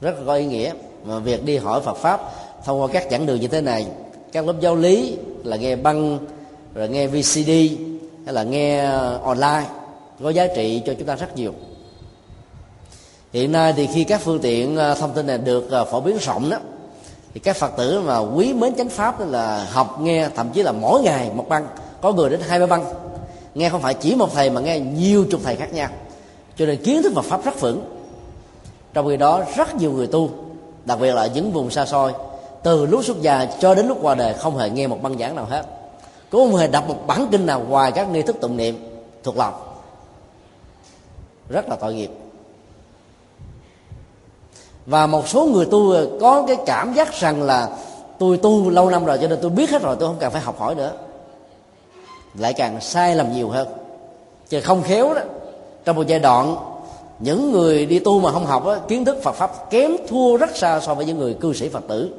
rất là có ý nghĩa. Mà việc đi hỏi Phật Pháp thông qua các giảng đường như thế này, các lớp giáo lý là nghe băng, rồi nghe VCD hay là nghe online, có giá trị cho chúng ta rất nhiều. Hiện nay thì khi các phương tiện thông tin này được phổ biến rộng đó, thì các Phật tử mà quý mến chánh pháp là học nghe, thậm chí là mỗi ngày một băng, có người đến 2-3 băng. Nghe không phải chỉ một thầy mà nghe nhiều chục thầy khác nhau, cho nên kiến thức Phật Pháp rất vững. Trong khi đó rất nhiều người tu, đặc biệt là ở những vùng xa xôi, từ lúc xuất gia cho đến lúc qua đời không hề nghe một băng giảng nào hết, cũng không hề đọc một bản kinh nào ngoài các nghi thức tụng niệm thuộc lòng. Rất là tội nghiệp. Và một số người tu có cái cảm giác rằng là tôi tu lâu năm rồi cho nên tôi biết hết rồi, tôi không cần phải học hỏi nữa, lại càng sai lầm nhiều hơn. Chứ không khéo đó, trong một giai đoạn những người đi tu mà không học đó, kiến thức Phật Pháp kém thua rất xa so với những người cư sĩ Phật tử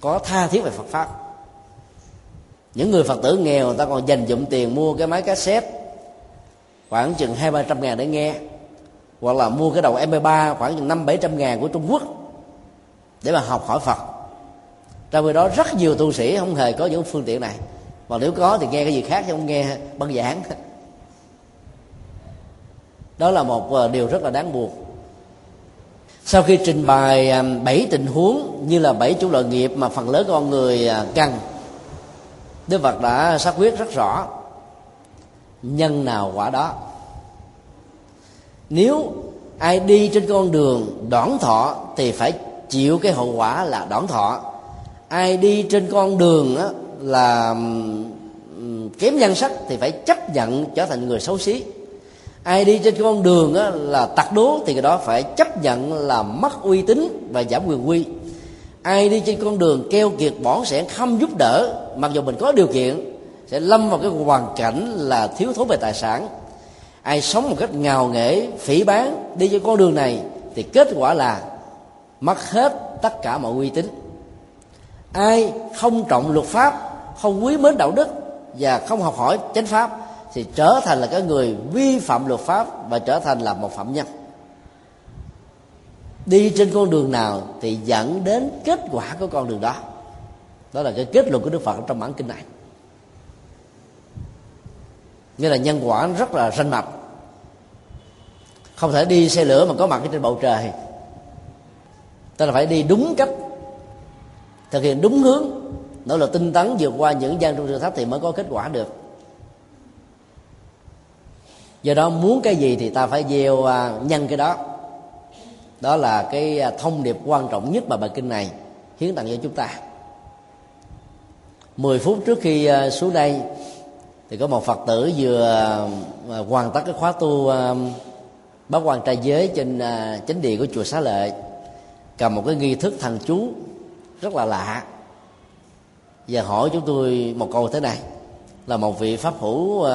có tha thiết về Phật Pháp. Những người Phật tử nghèo người ta còn dành dụm tiền mua cái máy cassette khoảng chừng 200-300 ngàn để nghe, hoặc là mua cái đầu MP3 khoảng chừng 500-700 ngàn của Trung Quốc để mà học hỏi Phật. Trong khi đó rất nhiều tu sĩ không hề có những phương tiện này, và nếu có thì nghe cái gì khác chứ không nghe băng giảng. Đó là một điều rất là đáng buồn. Sau khi trình bày 7 tình huống như là 7 chủ loại nghiệp mà phần lớn con người cần, Đức Phật đã xác quyết rất rõ: nhân nào quả đó. Nếu ai đi trên con đường đoản thọ thì phải chịu cái hậu quả là đoản thọ. Ai đi trên con đường là kém nhan sắc thì phải chấp nhận trở thành người xấu xí. Ai đi trên con đường là tặc đố thì cái đó phải chấp nhận là mất uy tín và giảm quyền uy. Ai đi trên con đường keo kiệt bỏn sẽ không giúp đỡ, mặc dù mình có điều kiện, sẽ lâm vào cái hoàn cảnh là thiếu thốn về tài sản. Ai sống một cách ngạo nghễ, phỉ báng đi trên con đường này thì kết quả là mất hết tất cả mọi uy tín. Ai không trọng luật pháp, không quý mến đạo đức và không học hỏi chánh pháp thì trở thành là cái người vi phạm luật pháp và trở thành là một phạm nhân. Đi trên con đường nào thì dẫn đến kết quả của con đường đó. Đó là cái kết luận của Đức Phật trong bản kinh này. Nghĩa là nhân quả rất là ranh mạch. Không thể đi xe lửa mà có mặt trên bầu trời. Tức là phải đi đúng cách, thực hiện đúng hướng, nỗ lực tinh tấn vượt qua những gian trung thử thách thì mới có kết quả được. Do đó muốn cái gì thì ta phải gieo nhân cái đó. Đó là cái thông điệp quan trọng nhất mà bài kinh này hiến tặng cho chúng ta. 10 phút trước khi xuống đây thì có một Phật tử vừa hoàn tất cái khóa tu bác quan trai giới trên chánh điện của chùa Xá Lợi, cầm một cái nghi thức thần chú rất là lạ, và hỏi chúng tôi một câu thế này. Là một vị pháp hữu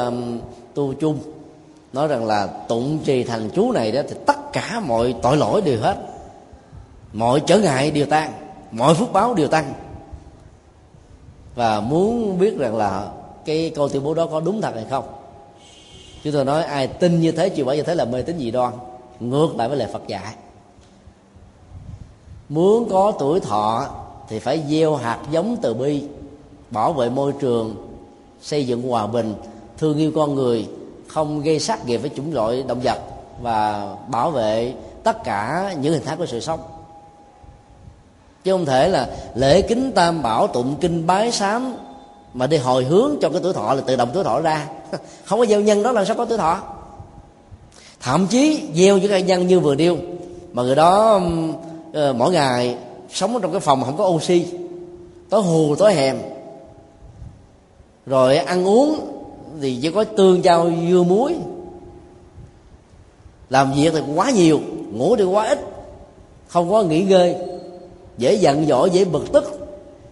tu chung nói rằng là tụng trì thần chú này đó thì tất cả mọi tội lỗi đều hết, mọi trở ngại đều tan, mọi phước báo đều tăng. Và muốn biết rằng là cái câu tuyên bố đó có đúng thật hay không. Chúng tôi nói ai tin như thế, chịu bỏ như thế là mê tín dị đoan, ngược lại với lời Phật dạy. Muốn có tuổi thọ thì phải gieo hạt giống từ bi, bảo vệ môi trường, xây dựng hòa bình, thương yêu con người, không gây sát nghiệp với chủng loại động vật, và bảo vệ tất cả những hình thái của sự sống. Chứ không thể là lễ kính tam bảo, tụng kinh bái sám mà đi hồi hướng cho cái tuổi thọ là tự động tuổi thọ ra. Không có gieo nhân đó làm sao có tuổi thọ. Thậm chí gieo những cái nhân như vừa điêu mà người đó mỗi ngày sống trong cái phòng không có oxy, tối hù tối hèm, rồi ăn uống thì chỉ có tương chao dưa muối, làm việc thì quá nhiều, ngủ thì quá ít, không có nghỉ ngơi, dễ giận dỗi, dễ bực tức,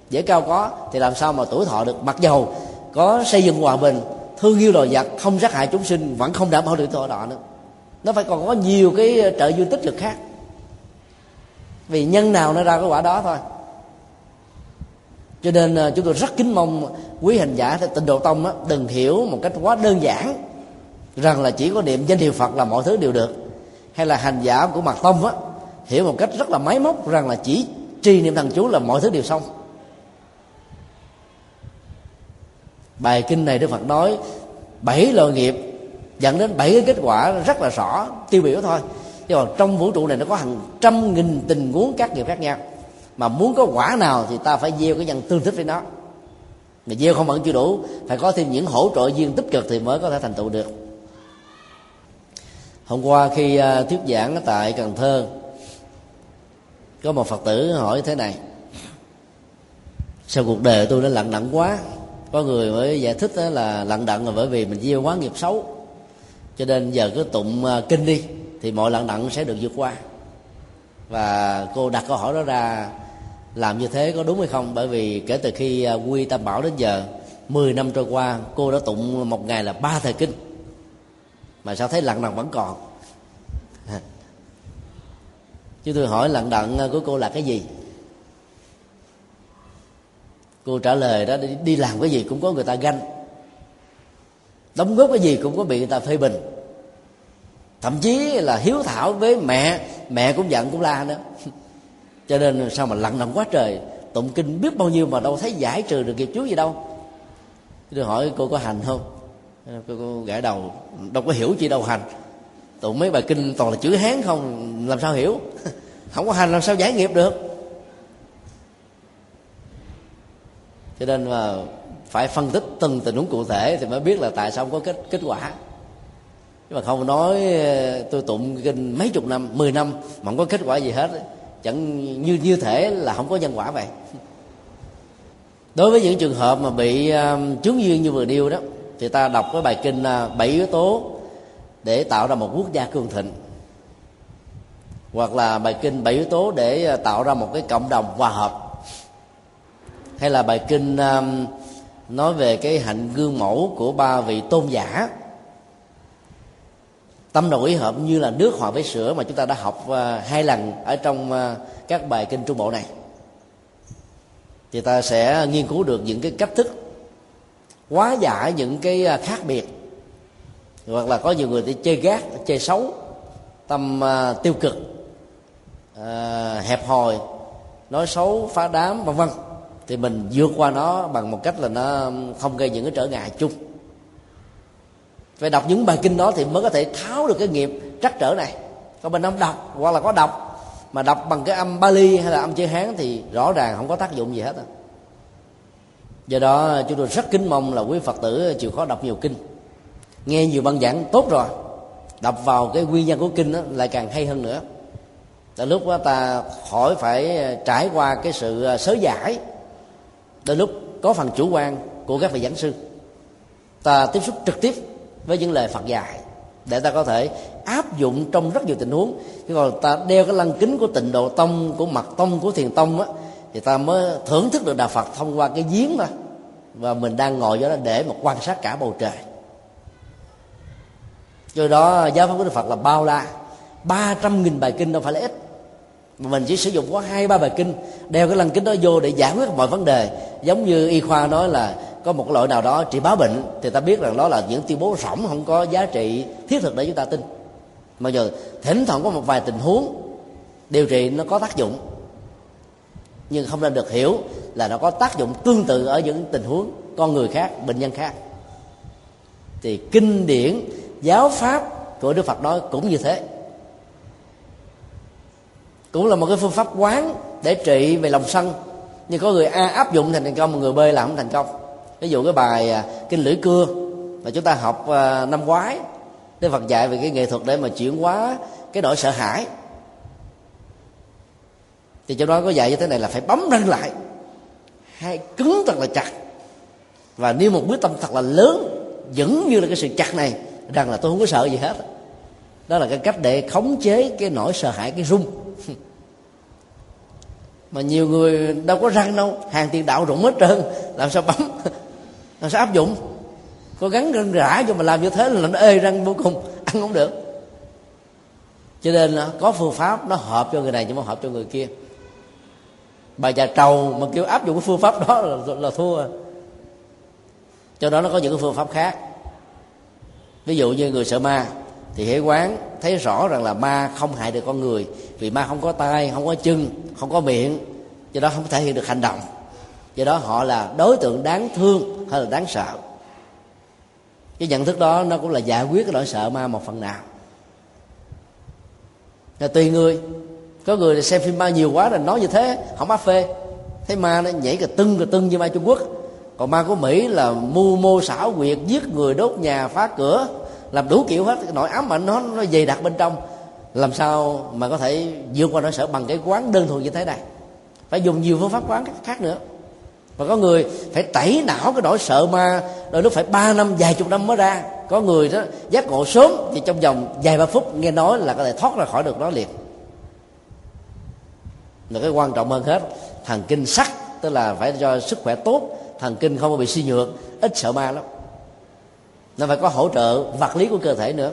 dễ cao có, thì làm sao mà tuổi thọ được. Mặc dầu có xây dựng hòa bình, thương yêu loài vật, không sát hại chúng sinh, vẫn không đảm bảo được tuổi thọ nữa. Nó phải còn có nhiều cái trợ duyên tích lực khác. Vì nhân nào nó ra cái quả đó thôi. Cho nên chúng tôi rất kính mong quý hành giả Tịnh Độ Tông đừng hiểu một cách quá đơn giản rằng là chỉ có niệm danh hiệu Phật là mọi thứ đều được. hay là hành giả của Mật Tông á, hiểu một cách rất là máy móc rằng là chỉ trì niệm thần chú là mọi thứ đều xong. Bài kinh này Đức Phật nói 7 loại nghiệp dẫn đến 7 cái kết quả rất là rõ, tiêu biểu thôi. Nhưng mà trong vũ trụ này nó có hàng trăm nghìn tình huống các nghiệp khác nhau, mà muốn có quả nào thì ta phải gieo cái nhân tương thích với nó. Mà gieo không vẫn chưa đủ, phải có thêm những hỗ trợ duyên tích cực thì mới có thể thành tựu được. Hôm qua khi thuyết giảng tại Cần Thơ, có một Phật tử hỏi thế này: sao cuộc đời tôi nó lận đận quá? Có người mới giải thích là lận đận là bởi vì mình gieo quá nghiệp xấu, cho nên giờ cứ tụng kinh đi thì mọi lận đận sẽ được vượt qua. Và cô đặt câu hỏi đó ra, làm như thế có đúng hay không? Bởi vì kể từ khi quy Tam Bảo đến giờ 10 năm trôi qua, cô đã tụng một ngày là 3 thời kinh, mà sao thấy lận đận vẫn còn. Chứ tôi hỏi lận đận của cô là cái gì? Cô trả lời đó, đi làm cái gì cũng có người ta ganh, đóng góp cái gì cũng có bị người ta phê bình, thậm chí là hiếu thảo với mẹ, mẹ cũng giận cũng la nữa. Cho nên sao mà lận đận quá trời, tụng kinh biết bao nhiêu mà đâu thấy giải trừ được nghiệp chướng gì đâu. Tôi hỏi cô có hành không? Cô gãi đầu, đâu có hiểu chi đâu hành, tụng mấy bài kinh toàn là chữ Hán không, làm sao hiểu? Không có hành làm sao giải nghiệp được. Cho nên mà phải phân tích từng tình huống cụ thể thì mới biết là tại sao không có kết quả. Nhưng mà không nói tôi tụng kinh mấy chục năm, 10 năm mà không có kết quả gì hết, chẳng như thể là không có nhân quả vậy. Đối với những trường hợp mà bị chướng duyên như vừa nêu đó, thì ta đọc cái bài kinh 7 yếu tố để tạo ra một quốc gia cường thịnh, hoặc là bài kinh 7 yếu tố để tạo ra một cái cộng đồng hòa hợp, hay là bài kinh nói về cái hạnh gương mẫu của ba vị tôn giả, tâm đầu ý hợp như là nước hòa với sữa mà chúng ta đã học 2 lần ở trong các bài kinh Trung Bộ này. Thì ta sẽ nghiên cứu được những cái cách thức hóa giải những cái khác biệt. Hoặc là có nhiều người thì chê gác, chê xấu, tâm tiêu cực, hẹp hòi, nói xấu, phá đám v.v. Thì mình vượt qua nó bằng một cách là nó không gây những cái trở ngại chung. Phải đọc những bài kinh đó thì mới có thể tháo được cái nghiệp trắc trở này. Còn mình không đọc, hoặc là có đọc mà đọc bằng cái âm Pali hay là âm chữ Hán thì rõ ràng không có tác dụng gì hết. Do đó chúng tôi rất kính mong là quý Phật tử chịu khó đọc nhiều kinh, nghe nhiều băng giảng tốt rồi, đọc vào cái nguyên nhân của kinh đó, lại càng hay hơn nữa. Tới lúc đó ta khỏi phải trải qua cái sự sớ giải, tới lúc có phần chủ quan của các vị giảng sư, ta tiếp xúc trực tiếp với những lời Phật dạy để ta có thể áp dụng trong rất nhiều tình huống. Chứ còn ta đeo cái lăng kính của Tịnh Độ Tông, của Mật Tông, của Thiền Tông á, thì ta mới thưởng thức được đạo Phật thông qua cái giếng thôi, và mình đang ngồi đó để mà quan sát cả bầu trời. Do đó giáo pháp của Đức Phật là bao la, 300.000 bài kinh đâu phải là ít, mà mình chỉ sử dụng có 2-3 bài kinh, đeo cái lăng kính đó vô để giải quyết mọi vấn đề. Giống như y khoa nói là có một loại nào đó trị báo bệnh, thì ta biết rằng đó là những tuyên bố rỗng, không có giá trị thiết thực để chúng ta tin. Mà giờ thỉnh thoảng có một vài tình huống điều trị nó có tác dụng, nhưng không nên được hiểu là nó có tác dụng tương tự ở những tình huống con người khác, bệnh nhân khác. Thì kinh điển giáo pháp của Đức Phật nói cũng như thế, cũng là một cái phương pháp quán để trị về lòng sân. Nhưng có người A áp dụng thành thành công, người B làm không thành công. Ví dụ cái bài kinh Lưỡi Cưa mà chúng ta học năm ngoái, Đức Phật dạy về cái nghệ thuật để mà chuyển hóa cái nỗi sợ hãi. Thì trong đó có dạy như thế này là phải bấm răng lại, hay cứng thật là chặt, và nêu một quyết tâm thật là lớn, vẫn như là cái sự chặt này, rằng là tôi không có sợ gì hết. Đó là cái cách để khống chế cái nỗi sợ hãi, cái run. Mà nhiều người đâu có răng đâu, hàng tiền đạo rụng hết trơn, làm sao bấm, làm sao áp dụng. Có gắn răng rã cho mà làm như thế là nó ê răng vô cùng, ăn không được. Cho nên có phương pháp nó hợp cho người này nhưng mà hợp cho người kia. Bà già trầu mà kêu áp dụng cái phương pháp đó là thua. Cho đó nó có những cái phương pháp khác. Ví dụ như người sợ ma thì Huệ Quán thấy rõ rằng là ma không hại được con người, vì ma không có tay, không có chân, không có miệng, do đó không thể hiện được hành động, do đó họ là đối tượng đáng thương hay là đáng sợ. Cái nhận thức đó nó cũng là giải quyết cái nỗi sợ ma một phần nào. Là tùy người, có người xem phim ma nhiều quá rồi nói như thế không áp phê, thấy ma nó nhảy cà tưng như ma Trung Quốc. Còn ma của Mỹ là mưu mô xảo quyệt, giết người, đốt nhà, phá cửa, làm đủ kiểu hết. Cái nỗi ám ảnh nó dày đặc bên trong, làm sao mà có thể vượt qua nỗi sợ bằng cái quán đơn thuần như thế này? Phải dùng nhiều phương pháp quán khác nữa. Và có người phải tẩy não cái nỗi sợ ma, đôi lúc phải 3 năm, vài chục năm mới ra. Có người đó giác ngộ sớm thì trong vòng vài 3 phút nghe nói là có thể thoát ra khỏi được nó liền. Là cái quan trọng hơn hết, thần kinh sắc, tức là phải cho sức khỏe tốt, thần kinh không bị suy nhược, ít sợ ma lắm. Nó phải có hỗ trợ vật lý của cơ thể nữa.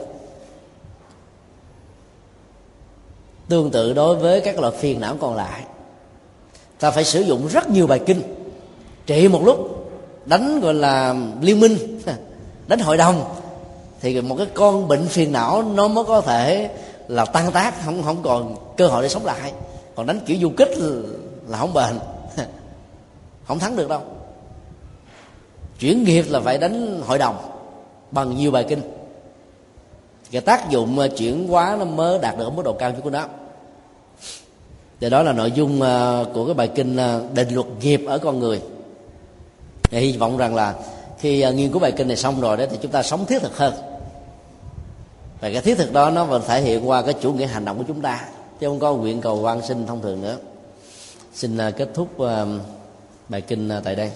Tương tự đối với các loại phiền não còn lại, ta phải sử dụng rất nhiều bài kinh trị một lúc, đánh gọi là liên minh, đánh hội đồng, thì một cái con bệnh phiền não nó mới có thể là tan tác, không còn cơ hội để sống lại. Còn đánh kiểu du kích là không bền, không thắng được đâu. Chuyển nghiệp là phải đánh hội đồng bằng nhiều bài kinh, cái tác dụng chuyển hóa nó mới đạt được ở mức độ cao nhất của nó. Và đó là nội dung của cái bài kinh định luật nghiệp ở con người. Thì hy vọng rằng là khi nghiên cứu bài kinh này xong rồi đó, thì chúng ta sống thiết thực hơn. Và cái thiết thực đó nó vẫn thể hiện qua cái chủ nghĩa hành động của chúng ta, chứ không có nguyện cầu quan sinh thông thường nữa. Xin kết thúc bài kinh tại đây.